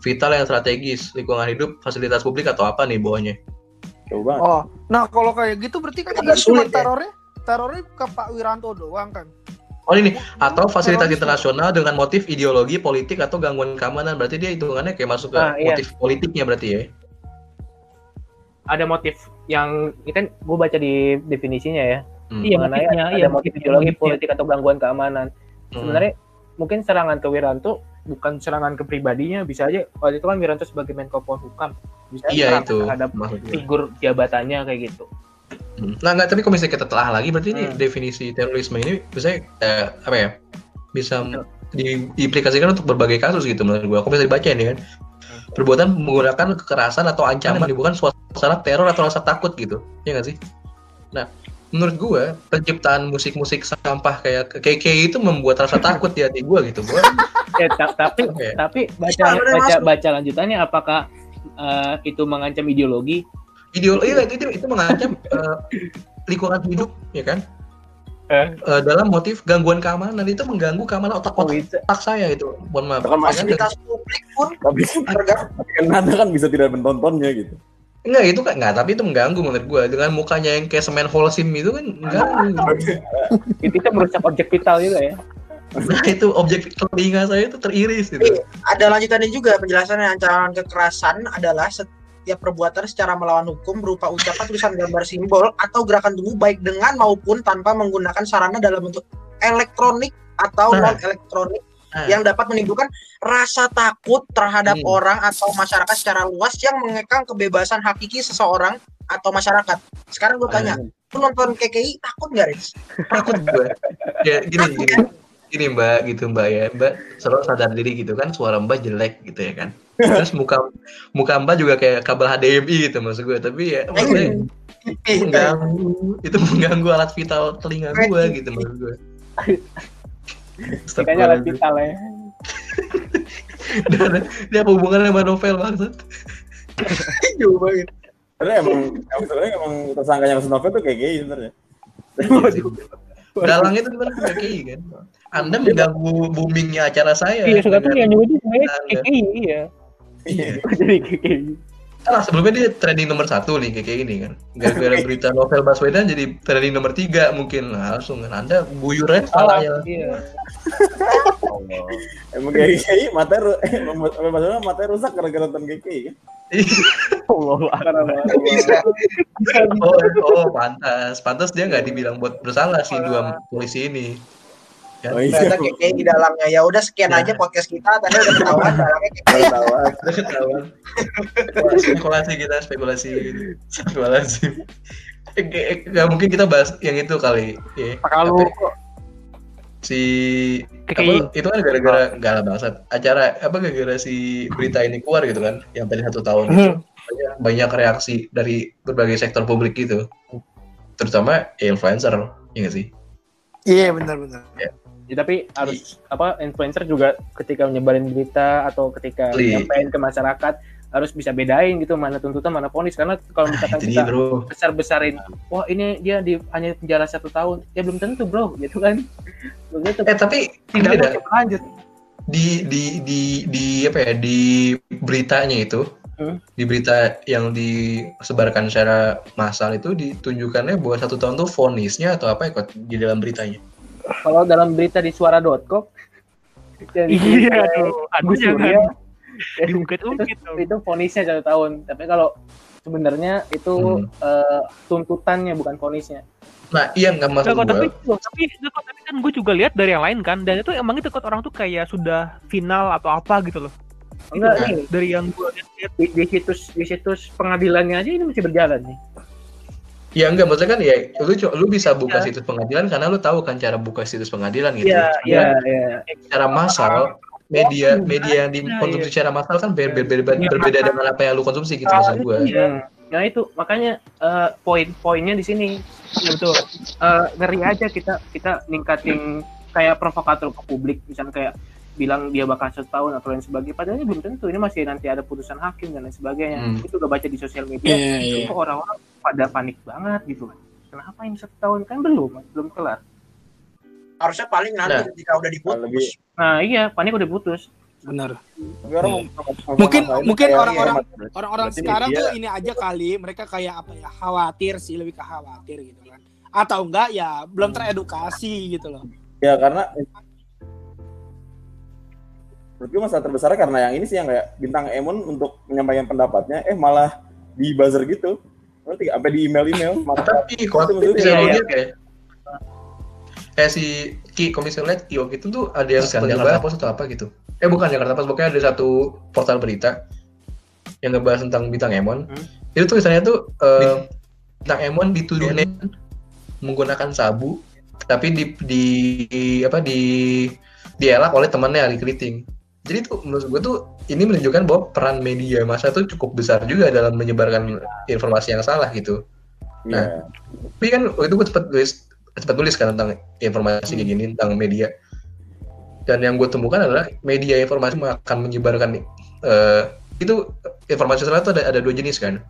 vital yang strategis, lingkungan hidup, fasilitas publik atau apa nih bawahnya? Coba. Oh, nah kalau kayak gitu berarti kan nggak cuma terornya? Terornya ke Pak Wiranto doang kan? Oh ini, atau fasilitas teroris internasional dengan motif ideologi, politik, atau gangguan keamanan. Berarti dia hitungannya kayak masuk ke nah, motif iya. politiknya berarti ya? Ada motif yang, ini kan gue baca di definisinya ya. Hmm. Iya, motifnya, ada iya, motif ideologi, iya. politik, atau gangguan keamanan. Hmm. Sebenarnya mungkin serangan ke Wiranto bukan serangan ke pribadinya, bisa aja. Waktu itu kan Wiranto sebagai Menko Polhukam. Bisa iya, itu terhadap maksudnya figur jabatannya kayak gitu. Nah nggak, tapi kalau misalnya kita telah lagi berarti hmm. ini definisi terorisme ini bisa eh, apa ya bisa diimplikasikan untuk berbagai kasus gitu menurut gue. Aku bisa dibaca ini kan perbuatan menggunakan kekerasan atau ancaman bukan suasana teror atau rasa takut gitu ya nggak sih. Nah menurut gue penciptaan musik-musik sampah kayak K K itu membuat rasa takut di hati gue gitu gue. Ya, tapi okay. tapi baca baca baca lanjutannya apakah uh, itu mengancam ideologi? Ideologi itu, itu itu mengancam uh, lingkungan hidup ya kan eh? uh, dalam motif gangguan keamanan itu mengganggu keamanan otak-otak oh, saya itu mohon maaf kan fasilitas publik pun karena kan bisa tidak menontonnya gitu enggak itu kan enggak tapi itu mengganggu menurut gue dengan mukanya yang kayak semen holcim itu kan mengganggu itu kan merusak objek vital juga ya. Nah itu objek telinga saya itu teriris gitu. Ada lanjutannya juga penjelasannya ancaman kekerasan adalah set- tiap perbuatan secara melawan hukum berupa ucapan, tulisan, gambar, simbol atau gerakan tubuh baik dengan maupun tanpa menggunakan sarana dalam bentuk elektronik atau non elektronik nah. yang dapat menimbulkan rasa takut terhadap hmm. orang atau masyarakat secara luas yang mengekang kebebasan hakiki seseorang atau masyarakat. Sekarang gue tanya, lu nonton K K I takut nggak, Riz? Takut gue. Ya gini gini. Gini mbak gitu mbak ya mbak selalu sadar diri gitu kan suara mbak jelek gitu ya kan terus muka muka mbak juga kayak kabel H D M I gitu maksud gue tapi ya maksudnya itu mengganggu itu mengganggu alat vital telinga gue gitu maksud gue kayaknya alat vital ya dia apa hubungannya sama novel maksud jauh banget sebenernya emang sebenernya emang tersangkanya mas novel tuh kayak gini sebenernya dalangnya itu sebenarnya K K I kan. Anda mengganggu boomingnya acara saya. Iya, sudah tuh yang nyebut sebenarnya K K I ya. Iya. Jadi K K I. Nah, sebelumnya dia trending nomor satu nih K K I ini kan. Gara-gara berita Novel Baswedan jadi trending nomor tiga mungkin. Nah, langsung kan Anda guyuran salahnya. Iya. Emang K K I mata maksudnya mata rusak gara-gara nonton K K I kan. Allah Allah. Oh, oh pantas, pantas dia nggak dibilang buat bersalah sih dua polisi ini. Ya, oh, iya. Ternyata K K I di dalamnya. Ya udah sekian ya. Aja podcast kita. Tadi udah ketahuan, dalamnya K K I. Ketahuan, ketahuan. Spekulasi kita, spekulasi, spekulasi. Gak mungkin kita bahas yang itu kali. Ya. Kalau si apa, itu kan gara-gara gak lah bangsat acara apa gara-gara si berita ini keluar gitu kan yang tadi satu tahun hmm. itu banyak, banyak reaksi dari berbagai sektor publik gitu terutama influencer ya nggak sih iya yeah, benar-benar yeah. ya, tapi harus yeah. apa influencer juga ketika menyebarin berita atau ketika nyampein ke masyarakat harus bisa bedain gitu mana tuntutan mana ponis karena kalau misalkan ah, kita bro. besar-besarin wah ini dia di hanya penjara satu tahun ya belum tentu bro gitu kan begitu eh tapi tidak ada lanjut di di di di apa ya di beritanya itu hmm? Di berita yang disebarkan secara massal itu ditunjukkannya bahwa satu tahun tuh vonisnya atau apa ikut di dalam beritanya kalau dalam berita di suara dot com iya aduh aduh Diungkit-ungkit dong. Itu vonisnya satu tahun. Tapi kalau sebenarnya itu hmm. uh, tuntutannya bukan vonisnya. Nah, iya nggak maksud gue. Tapi, tapi, tapi kan gue juga lihat dari yang lain kan, dan itu emang itu orang tuh kayak sudah final atau apa gitu loh. Enggak, nah, ini dari yang gue lihat di, di situs di situs pengadilannya aja ini masih berjalan nih. Ya enggak, maksudnya kan ya lu lu bisa buka ya. Situs pengadilan karena lu tahu kan cara buka situs pengadilan gitu. Iya, iya, iya. Secara massal media media yang dikonsumsi ya, ya. secara massal kan ber, ber, ber, ber, ya, berbeda maka, dengan apa yang lu konsumsi gitu maksud gue. Iya. Nah itu makanya uh, poin-poinnya di sini ya, betul. Uh, ngeri aja kita kita ningkatin kayak provokator ke publik misalnya kayak bilang dia bakal setahun atau lain sebagainya, padahal ini belum tentu, ini masih nanti ada putusan hakim dan lain sebagainya. Hmm. Itu udah baca di sosial media, yeah, itu yeah. orang-orang pada panik banget gitu kan. Kenapa ini setahun kan belum, belum kelar. Harusnya paling nanti nah. ketika udah diputus. Nah iya, panik udah diputus. Benar. Hmm. Mungkin mungkin orang-orang orang-orang sekarang tuh ini aja kali, mereka kayak apa ya, khawatir sih, lebih ke khawatir gitu kan. Atau enggak ya belum teredukasi gitu loh. Ya karena menurut gue masalah terbesarnya karena yang ini sih yang kayak Bintang Emon untuk menyampaikan pendapatnya, eh malah di buzzer gitu, nanti sampai di email-email. Tapi kalau misalnya lihat kayak, kayak si Ki, kalau misalnya lihat I O gitu tuh ada yang Jakarta Post atau apa gitu. Eh bukan Jakarta Post, pokoknya ada satu portal berita yang ngebahas tentang Bintang Emon. Hmm? Itu tulisannya tuh uh, Bintang Emon dituduh hmm. menggunakan sabu, tapi di, di apa di dielak oleh temannya Ali Keriting. Jadi tuh menurut gue tuh ini menunjukkan bahwa peran media massa tuh cukup besar juga dalam menyebarkan informasi yang salah gitu. Nah, yeah. tapi kan itu gue sempat tulis, sempat tulis kan tentang informasi kayak gini tentang media. Dan yang gue temukan adalah media informasi akan menyebarkan uh, itu informasi salah tuh ada, ada dua jenis kan.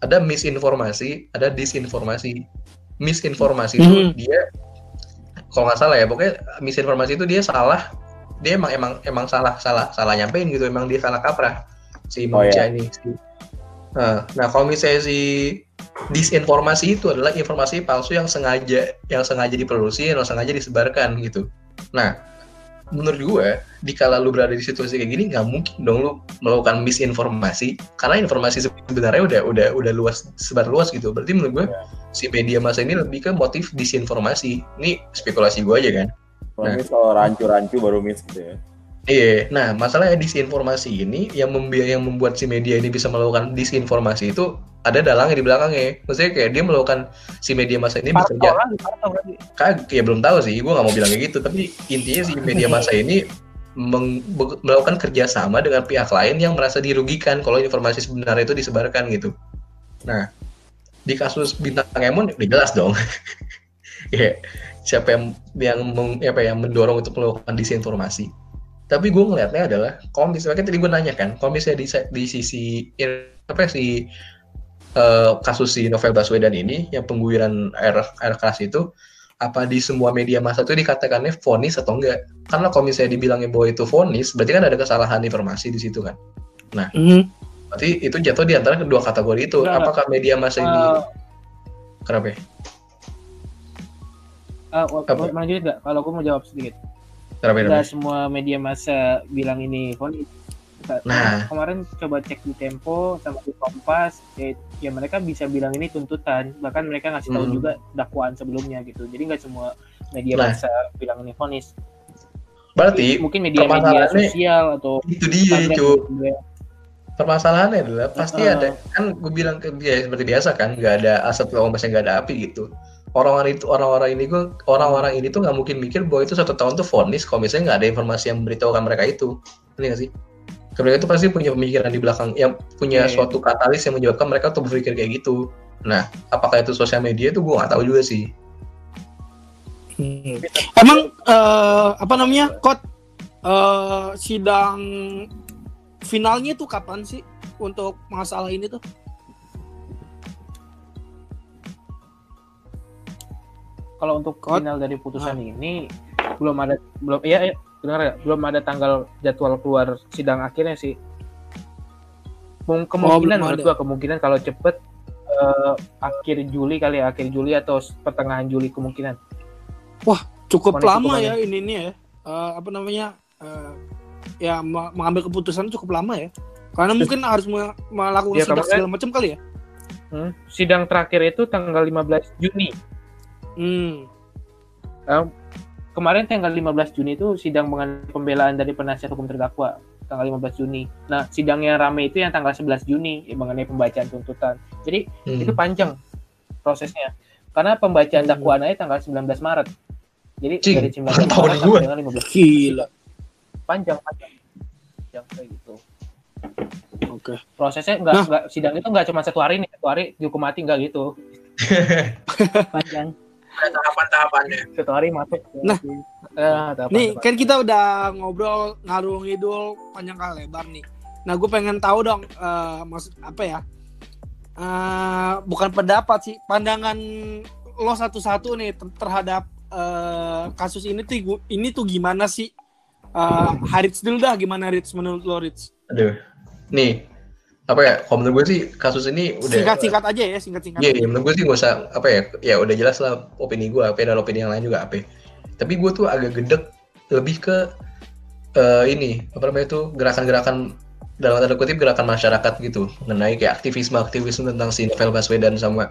Ada misinformasi, ada disinformasi. Misinformasi itu mm-hmm. dia kalau nggak salah ya, pokoknya misinformasi itu dia salah. Dia emang emang emang salah salah salah nyampein gitu, emang dia salah kaprah si Mocha oh, ini. Ya. Nah, nah kalau misalnya si disinformasi itu adalah informasi palsu yang sengaja yang sengaja diproduksi atau sengaja disebarkan gitu. Nah, menurut gue, dikala lu berada di situasi kayak gini, nggak mungkin dong lu melakukan misinformasi karena informasi sebenarnya udah udah udah luas sebar luas gitu. Berarti menurut gue ya. si media massa ini lebih ke motif disinformasi. Ini spekulasi gue aja kan. Nah, mis kalau rancu-rancu baru mis gitu ya. Iya. Nah, masalahnya disinformasi ini yang membi- yang membuat si media ini bisa melakukan disinformasi itu ada dalangnya di belakangnya. Maksudnya kayak dia melakukan si media massa ini bisa jalan. Kagak, ya belum tahu sih. Gue nggak mau bilang kayak gitu. Tapi intinya si media massa ini meng- be- melakukan kerjasama dengan pihak lain yang merasa dirugikan kalau informasi sebenarnya itu disebarkan gitu. Nah, di kasus Bintang Emon udah jelas dong. Iya. yeah. Siapa yang yang meng, apa yang mendorong untuk melakukan disinformasi. Tapi gue ngelihatnya adalah kalau misalnya tadi gue nanya kan, kalau misalnya di, di sisi apa si uh, kasus si Novel Baswedan ini yang pengguiran air air keras itu, apa di semua media massa itu dikatakannya vonis atau enggak? Karena kalau misalnya dibilangnya bahwa itu vonis, berarti kan ada kesalahan informasi di situ kan. Nah, mm-hmm. berarti itu jatuh di antara kedua kategori itu. Nah, apakah media massa ini uh... kenapa? Uh, Lanjut nggak? Kalau aku mau jawab sedikit. Tidak semua media massa bilang ini vonis. Nah, kemarin coba cek di Tempo sama di Kompas, eh, ya mereka bisa bilang ini tuntutan. Bahkan mereka ngasih tahu hmm. juga dakwaan sebelumnya gitu. Jadi nggak semua media nah. massa bilang ini vonis. Berarti mungkin media-media sosial atau itu dia cuy. Permasalahannya adalah pasti uh, ada kan gue bilang ke dia ya, seperti biasa kan, nggak ada asap kalau masih nggak ada api gitu. Orang-orang itu orang-orang ini gue orang-orang ini tuh nggak mungkin mikir bahwa itu satu tahun tuh vonis kalau misalnya nggak ada informasi yang memberitahukan mereka itu, ini nggak sih? Mereka itu pasti punya pemikiran di belakang yang punya yeah. suatu katalis yang menyebabkan mereka tuh berpikir kayak gitu. Nah, apakah itu sosial media tuh gue nggak tahu juga sih. Hmm. Emang uh, apa namanya kot uh, sidang finalnya tuh kapan sih untuk masalah ini tuh? Kalau untuk Kot? final dari putusan ah. ini belum ada belum iya ya, dengar ya, belum ada tanggal jadwal keluar sidang akhirnya sih. Kemungkinan oh, menurut gua kemungkinan kalau cepet eh, akhir Juli kali ya, akhir Juli atau pertengahan Juli kemungkinan. Wah, cukup Koneksi lama ya ini nih ya. Uh, apa namanya? Uh, ya mengambil keputusan cukup lama ya. Karena mungkin harus melakukan ya, sidang segala macam kali ya. Hmm, sidang terakhir itu tanggal lima belas Juni. Hmm. Nah, kemarin tanggal lima belas Juni itu sidang mengenai pembelaan dari penasihat hukum terdakwa tanggal lima belas Juni. Nah, sidang yang ramai itu yang tanggal sebelas Juni ya, mengenai pembacaan tuntutan. Jadi hmm. itu panjang prosesnya. Karena pembacaan dakwaan aja tanggal sembilan belas Maret. Jadi Cing, dari sembilan belas Maret sampai lima belas. Gila. Panjang panjang. Panjang kayak gitu. Oke. Okay. Prosesnya enggak, nah. enggak sidang itu enggak cuma satu hari nih, satu hari dihukum mati enggak gitu. Panjang. Ada tahapan-tahapannya. Satu hari mati. Nah, nah tahapan, nih tahapan. Kan kita udah ngobrol ngalur ngidul panjang kali lebar nih. Nah, gue pengen tahu dong uh, maksud apa ya? Uh, bukan pendapat sih, pandangan lo satu-satu nih ter- terhadap uh, kasus ini tuh ini tuh gimana sih? Uh, Harits dulu dah, gimana Harits menurut lo Harits? Aduh, nih apa ya? Kalau menurut gue sih kasus ini udah singkat-singkat aja ya, singkat-singkat. Iya, ya, menurut gue sih gak usah apa ya? Ya udah jelas lah opini gue, apa dan opini yang lain juga apa. Tapi gue tuh agak gedek lebih ke uh, ini apa namanya tuh gerakan-gerakan dalam tanda kutip gerakan masyarakat gitu mengenai kayak aktivisme-aktivisme tentang si Novel Baswedan sama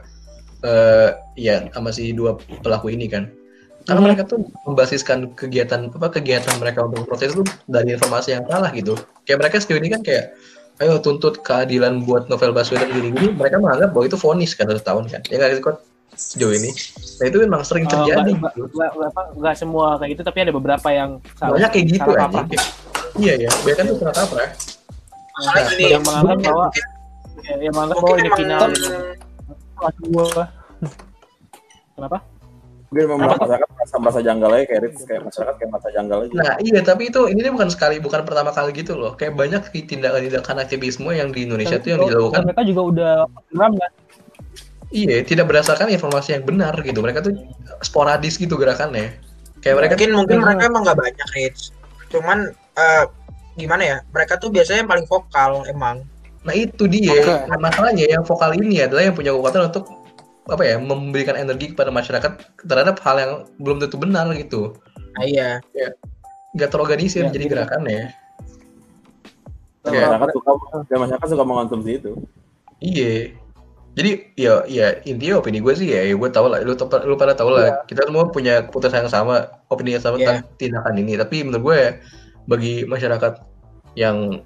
uh, ya sama si dua pelaku ini kan. Karena mereka tuh membasiskan kegiatan apa kegiatan mereka untuk protes itu dari informasi yang salah gitu. Kayak mereka sejauh ini kan kayak ayo tuntut keadilan buat Novel Baswedan gini-gini, mereka menganggap bahwa itu vonis kan satu tahun kan. Ya enggak ikut sejauh ini. Nah itu memang sering terjadi. Enggak semua kayak gitu tapi ada beberapa yang banyak kayak gitu kan. Iya ya, banyak tuh salah kaprah. Masalah gini yang menganggap bahwa yang menganggap bahwa ini final. Kenapa? Mungkin memang masyarakat merasa janggal aja kayak Ritz, kayak masyarakat kayak mata janggal aja. Nah iya, tapi itu ini bukan sekali, bukan pertama kali gitu loh. Kayak banyak tindakan-tindakan aktivisme yang di Indonesia itu yang dilakukan. Mereka juga udah geram kan? Iya, tidak berdasarkan informasi yang benar gitu. Mereka tuh sporadis gitu gerakannya. Kayak mereka mungkin mungkin mereka emang nggak banyak Ritz. Cuman uh, gimana ya? Mereka tuh biasanya yang paling vokal emang. Nah itu dia. Okay. Masalahnya yang vokal ini adalah yang punya kekuatan untuk apa ya memberikan energi kepada masyarakat terhadap hal yang belum tentu benar gitu. Ah, iya. Ya, gak terorganisir ya, jadi gerakannya. Masyarakat suka, masyarakat suka mengonsumsi itu. Iya. Jadi ya ya intinya opini gue sih ya, ya gue tahu lah, lu, lu pada tahu lah. Ya. Kita semua punya keputusan yang sama, opini yang sama ya. Tentang tindakan ini. Tapi menurut gue bagi masyarakat yang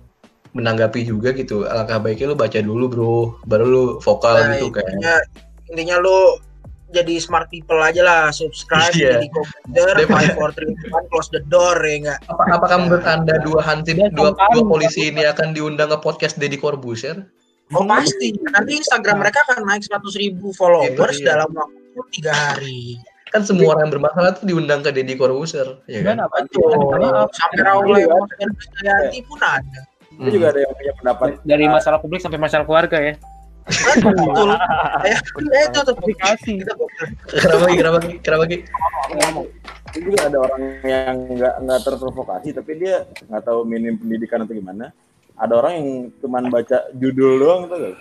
menanggapi juga gitu, alangkah baiknya lu baca dulu bro, baru lu vokal nah, gitu kan. Intinya lo jadi smart people aja lah, subscribe, yeah. Jadi komputer, five four three one, close the door ya enggak. Apakah menurut anda dua hansip, dua, dua polisi ini akan diundang ke podcast Deddy Corbuzier? Oh pasti, nanti Instagram mereka akan naik seratus ribu followers yeah, yeah. Dalam waktu tiga hari. Kan semua orang yang bermasalah tuh diundang ke Deddy Corbuzier, ya kan? Betul, sampai Raulay Watson Kristianti pun ada. Itu juga ada yang punya pendapat. Dari masalah publik sampai masalah keluarga ya. Betul. Ayah, itu tuh aplikasi. Kenapa lagi? Kenapa lagi? Kenapa lagi? Itu juga ada orang yang nggak nggak terprovokasi, tapi dia nggak tahu minim pendidikan atau gimana. Ada orang yang cuma baca judul doang tuh.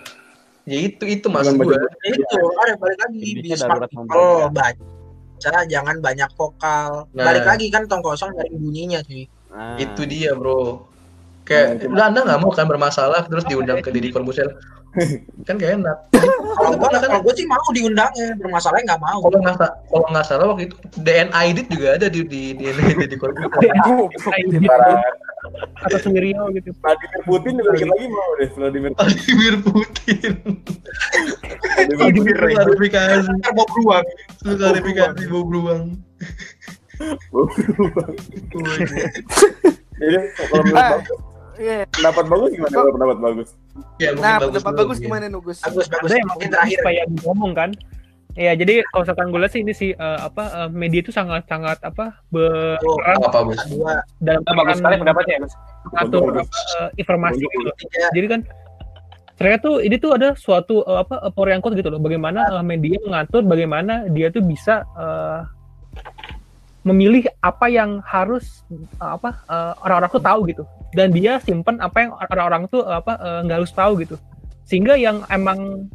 Ya itu itu maksud gue. Itu ada balik lagi di smart people baca, jangan banyak vokal. Nah. Balik lagi kan tong kosong dari bunyinya sih. Nah. Itu dia bro. Kayak, udah anda nggak mau kan bermasalah terus diundang ke Deddy Corbuzier kan gak enak. Kalau gue, kalau gue sih mau diundangnya, bermasalahnya nggak mau. Kalau nggak salah, kalau nggak salah waktu itu D N A Edit juga ada di di di Deddy Corbuzier. Atau sendirian gitu. Vladimir Putin juga lagi mau deh, Vladimir Vladimir Putin. Vladimir klarifikasi. Bob Ruang, klarifikasi Bob Ruang. Bob Ruang. Jadi kalau menurut yeah. Pendapat bagus gimana? So, pendapat bagus. Ya, nah, bagus pendapat dulu, bagus gimana ya. Nugus? Bagus, bagus. Ada yang mungkin terakhir supaya ngomong kan. Ya, jadi kalau setan gula sih ini sih uh, apa uh, media itu sangat-sangat apa ber oh, apa bagus. Dalam nah, bagus sekali pendapatnya ya, Mas. Satu uh, informasi gitu. Jadi kan ternyata tuh ini tuh ada suatu uh, apa power yang kuat gitu loh. Bagaimana uh, media mengatur bagaimana dia tuh bisa uh, memilih apa yang harus uh, apa uh, orang-orang tuh tahu gitu. Dan dia simpen apa yang orang-orang tuh apa nggak harus tahu gitu, sehingga yang emang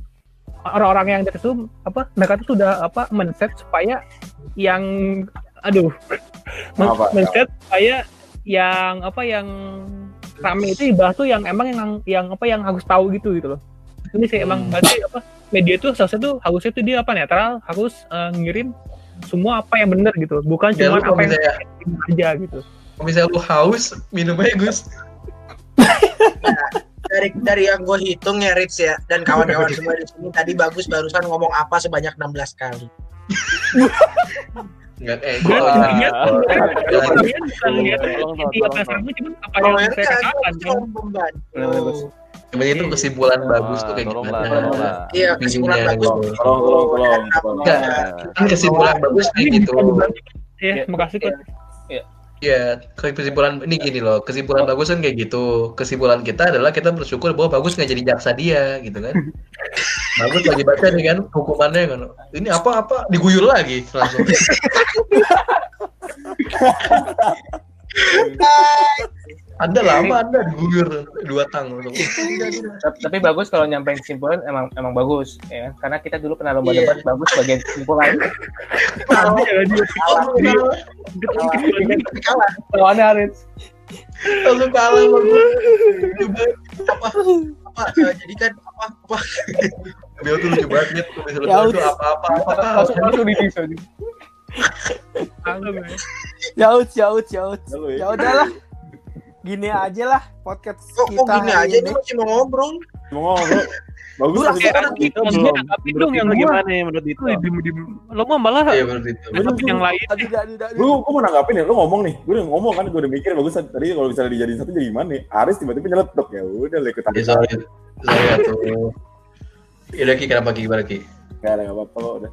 orang-orang yang dari itu apa mereka tuh sudah apa mindset supaya yang aduh mindset supaya yang apa yang rame itu dibahas tuh yang emang yang yang apa yang harus tahu gitu gitu loh. Ini sih emang berarti apa media tuh seharusnya tuh harusnya tuh dia apa netral, harus uh, ngirim semua apa yang benar gitu, bukan ya, cuma apa yang ya, aja gitu. Kalau misalnya lu haus minum aja Gus. Dari dari yang gue hitung ya Rich ya, dan kawan-kawan semua di sini tadi bagus barusan ngomong apa sebanyak enam belas kali. Enggak eh gue ingat sebenarnya itu kesimpulan bagus tuh kayak gimana? Iya, kesimpulan bagus. Tolong-tolong. Kesimpulan bagus kayak gitu. Iya, makasih Kut. Ya, kesimpulan ini gini loh, kesimpulan bagus kan kayak gitu. Kesimpulan kita adalah kita bersyukur bahwa bagus nggak jadi jaksa dia, gitu kan? Bagus lagi baca nih kan hukumannya kan. Ini apa-apa diguyur lagi langsung. Anda lama Anda diguyur dua tang. Tapi bagus kalau nyampein kesimpulan emang emang bagus, ya karena kita dulu pernah lomba debat bagus bagian kesimpulan. Kalah, lawannya Arif. Langsung kalah apa apa jadi kan apa apa. Beliau tuh lucu banget, tulisan itu apa apa apa. Langsung langsung di sini. Jauh jauh jauh jauh udahlah. Gini aja lah podcast oh, kita. Kok gini aja ini masih mau ngobrol? Mau ngobrol. Bagus lah sekarang kita belum. Belum yang gimana ya menurut itu? Lo mau malah nanggapin yang lain. Lu, gue mau nanggapin ya, lu ngomong nih. Gue udah ngomong kan, gue udah mikir bagus tadi kalau misalnya dijadiin satu jadi gimana nih? Aris tiba-tiba nyeletuk ya, udah ikut aja. Sorry, sorry tuh. Iya Ki, kenapa Ki, gimana Ki? Gak ada gak apa-apa lo udah.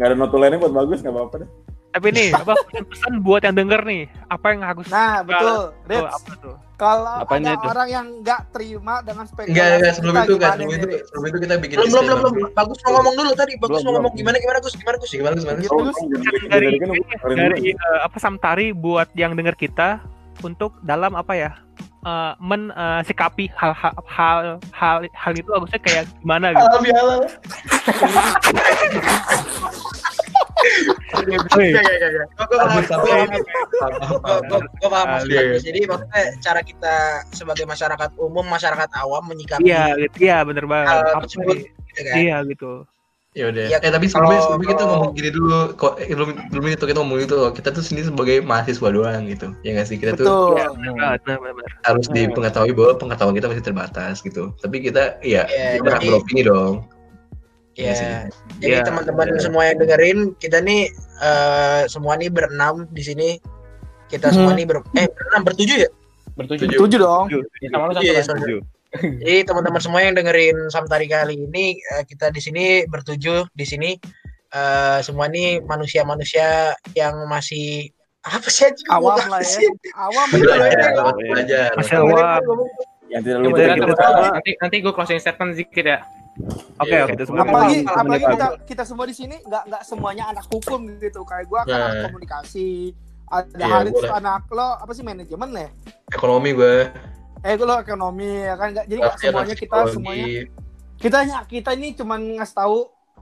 Gak ada notulennya buat bagus, gak apa-apa deh. Tapi nih, apa pesan buat yang denger nih? Apa yang harus? Nah, betul. Rich, oh, kalau ada itu? Orang yang nggak terima dengan spekulasi. Enggak, enggak. Sebelum itu, kan, sebelum itu, sebelum itu kita bikin. Belum, belum, belum, belum. Bagus mau ngomong dulu tadi. Bagus mau ngomong gimana, gimana Gus, gimana Gus, gimana Gus, gimana Gus. Dari, dari uh, apa Samtari buat yang denger kita untuk dalam apa ya? Uh, men uh, sikapi hal hal hal hal, hal itu harusnya kayak gimana gitu. Alhamdulillah. Gue paham maksudnya. Jadi maksudnya cara kita sebagai masyarakat umum, masyarakat awam menyikapi. Iya, iya benar banget. Iya gitu. Ya udah. Eh tapi sebelum kita ngomong gini dulu, kok belum belum itu kita ngomong itu kita tuh sendiri sebagai mahasiswa doang gitu. Ya nggak sih kita tuh harus dipengetahui bahwa pengetahuan kita masih terbatas gitu. Tapi kita ya kita beropini dong. Ya, jadi ya, teman-teman ya. Semua yang dengerin kita nih uh, semua nih berenam di sini. Kita hmm. semua nih ber eh berenam bertujuh ya? Bertujuh. Tujuh dong. Tujuh. Sama lu satu. Jadi teman-teman semua yang dengerin Samtari kali ini uh, kita di sini bertujuh di sini uh, semua nih manusia-manusia yang masih apa sih awam lah ya. Awam belajar. Masih awam. Yang tidak lu nanti nanti gue closing statement sedikit ya. Oke, okay, yeah, okay. Semua apalagi, apalagi kita, kita semua di sini nggak nggak semuanya anak hukum gitu, kayak gue kan anak komunikasi, ada yeah, Haris anak lo apa sih manajemen ya? Ekonomi gue. Eh gue lo ekonomi ya kan, jadi nggak semuanya kita psikologi. Semuanya kita kita ini cuma ngasih tahu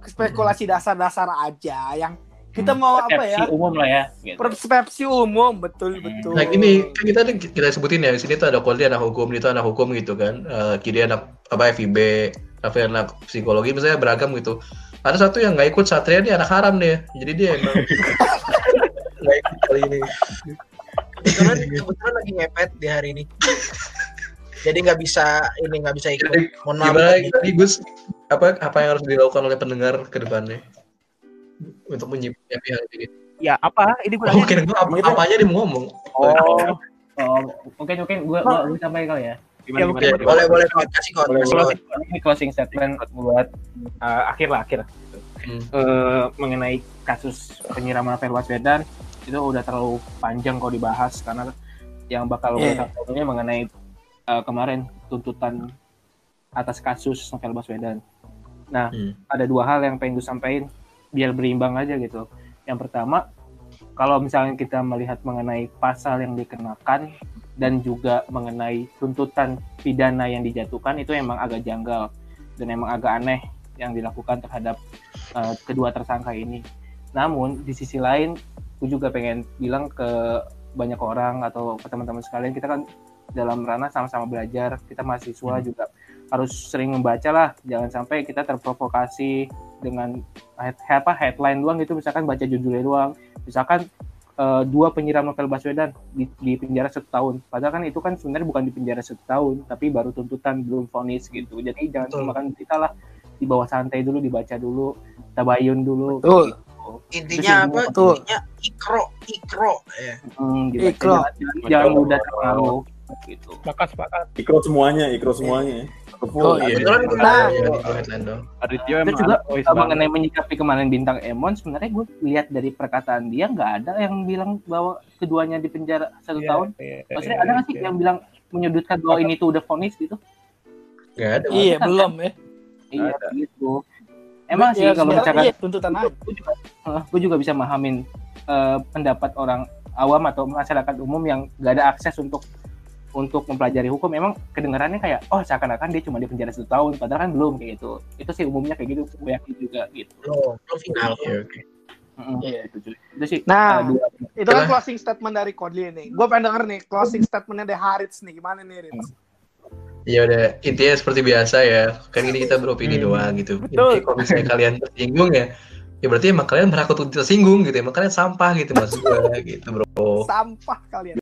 spekulasi dasar-dasar aja yang kita mau persepsi apa ya? Persepsi umum lah ya. Gitu. Persepsi umum betul hmm. betul. Nah ini kan kita kita sebutin ya di sini tuh ada Koldi anak hukum, di itu anak hukum gitu kan, uh, kiri anak apa F I B, Raffi anak psikologi misalnya beragam gitu. Ada satu yang nggak ikut Satria dia anak haram deh, jadi dia emang nggak ikut kali ini. Kebetulan kebetulan lagi ngepet di hari ini. Jadi nggak bisa ini nggak bisa ikut. Jadi, gimana tadi Gus? Apa apa yang harus dilakukan oleh pendengar ke depannya? Untuk menyikapi hal ini. Ya apa? Ini gue. Oh, kira gue apa, apanya dia mau ngomong? Oh, oh mungkin mungkin gue gue sampaikan kali ya. Ya, boleh ya, boleh boleh kasih closing statement buat uh, akhir lah akhir hmm. uh, mengenai kasus penyiraman Novel Baswedan itu udah terlalu panjang kalau dibahas karena yang bakal kita yeah. tahunya mengenai uh, kemarin tuntutan atas kasus Novel Baswedan. Nah hmm. ada dua hal yang pengen gue sampaikan biar berimbang aja gitu. Yang pertama kalau misalnya kita melihat mengenai pasal yang dikenakan dan juga mengenai tuntutan pidana yang dijatuhkan itu emang agak janggal dan emang agak aneh yang dilakukan terhadap uh, kedua tersangka ini. Namun di sisi lain, aku juga pengen bilang ke banyak orang atau ke teman-teman sekalian, kita kan dalam ranah sama-sama belajar, kita mahasiswa hmm. juga harus sering membaca lah, jangan sampai kita terprovokasi dengan head, apa headline doang gitu, misalkan baca judulnya doang, misalkan uh, dua penyiram Novel Baswedan di, di penjara satu tahun, padahal kan itu kan sebenarnya bukan di penjara satu tahun, tapi baru tuntutan belum vonis gitu, jadi betul. Jangan semakan kita lah, di bawah santai dulu, dibaca dulu, tabayun dulu. Betul. Gitu. Intinya apa? Tuh. Intinya ikro, ikro ya. Hmm, gitu. Ikro. Jangan, jangan mudah terpengaruh gitu. Bakas, bakas. Ikro semuanya, ikro semuanya. Oh, oh iya. Betulan kita. Adityo emang juga mengenai menyikapi kemarin Bintang Emon, sebenarnya gue lihat dari perkataan dia nggak ada yang bilang bahwa keduanya di penjara satu yeah, tahun. Yeah, Maksudnya yeah, ada nggak sih yeah. yang bilang menyudutkan bahwa ini tuh udah vonis gitu? Gak ada. Iya kan? Belum ya. Iya ada. Gitu. Emang sih ya, kalau misalkan iya, tuntutan aku, aku, juga, aku juga bisa memahamin uh, pendapat orang awam atau masyarakat umum yang nggak ada akses untuk untuk mempelajari hukum. Emang kedengarannya kayak oh seakan-akan dia cuma di penjara satu tahun, padahal kan belum kayak gitu. Itu sih umumnya kayak gitu, banyak juga gitu. Belum final. Itu sih. Nah, uh, itu kan closing statement dari Kodli nih. Gue pengen denger nih closing statementnya dari Harits nih. Gimana nih Harits? Ya udah, intinya seperti biasa ya. Kan ini kita beropini hmm. doang gitu. Jadi kalau misalnya kalian tersinggung ya, ya berarti emang kalian berhak untuk tersinggung gitu. Emang kalian sampah gitu maksud gue gitu bro. Sampah kalian.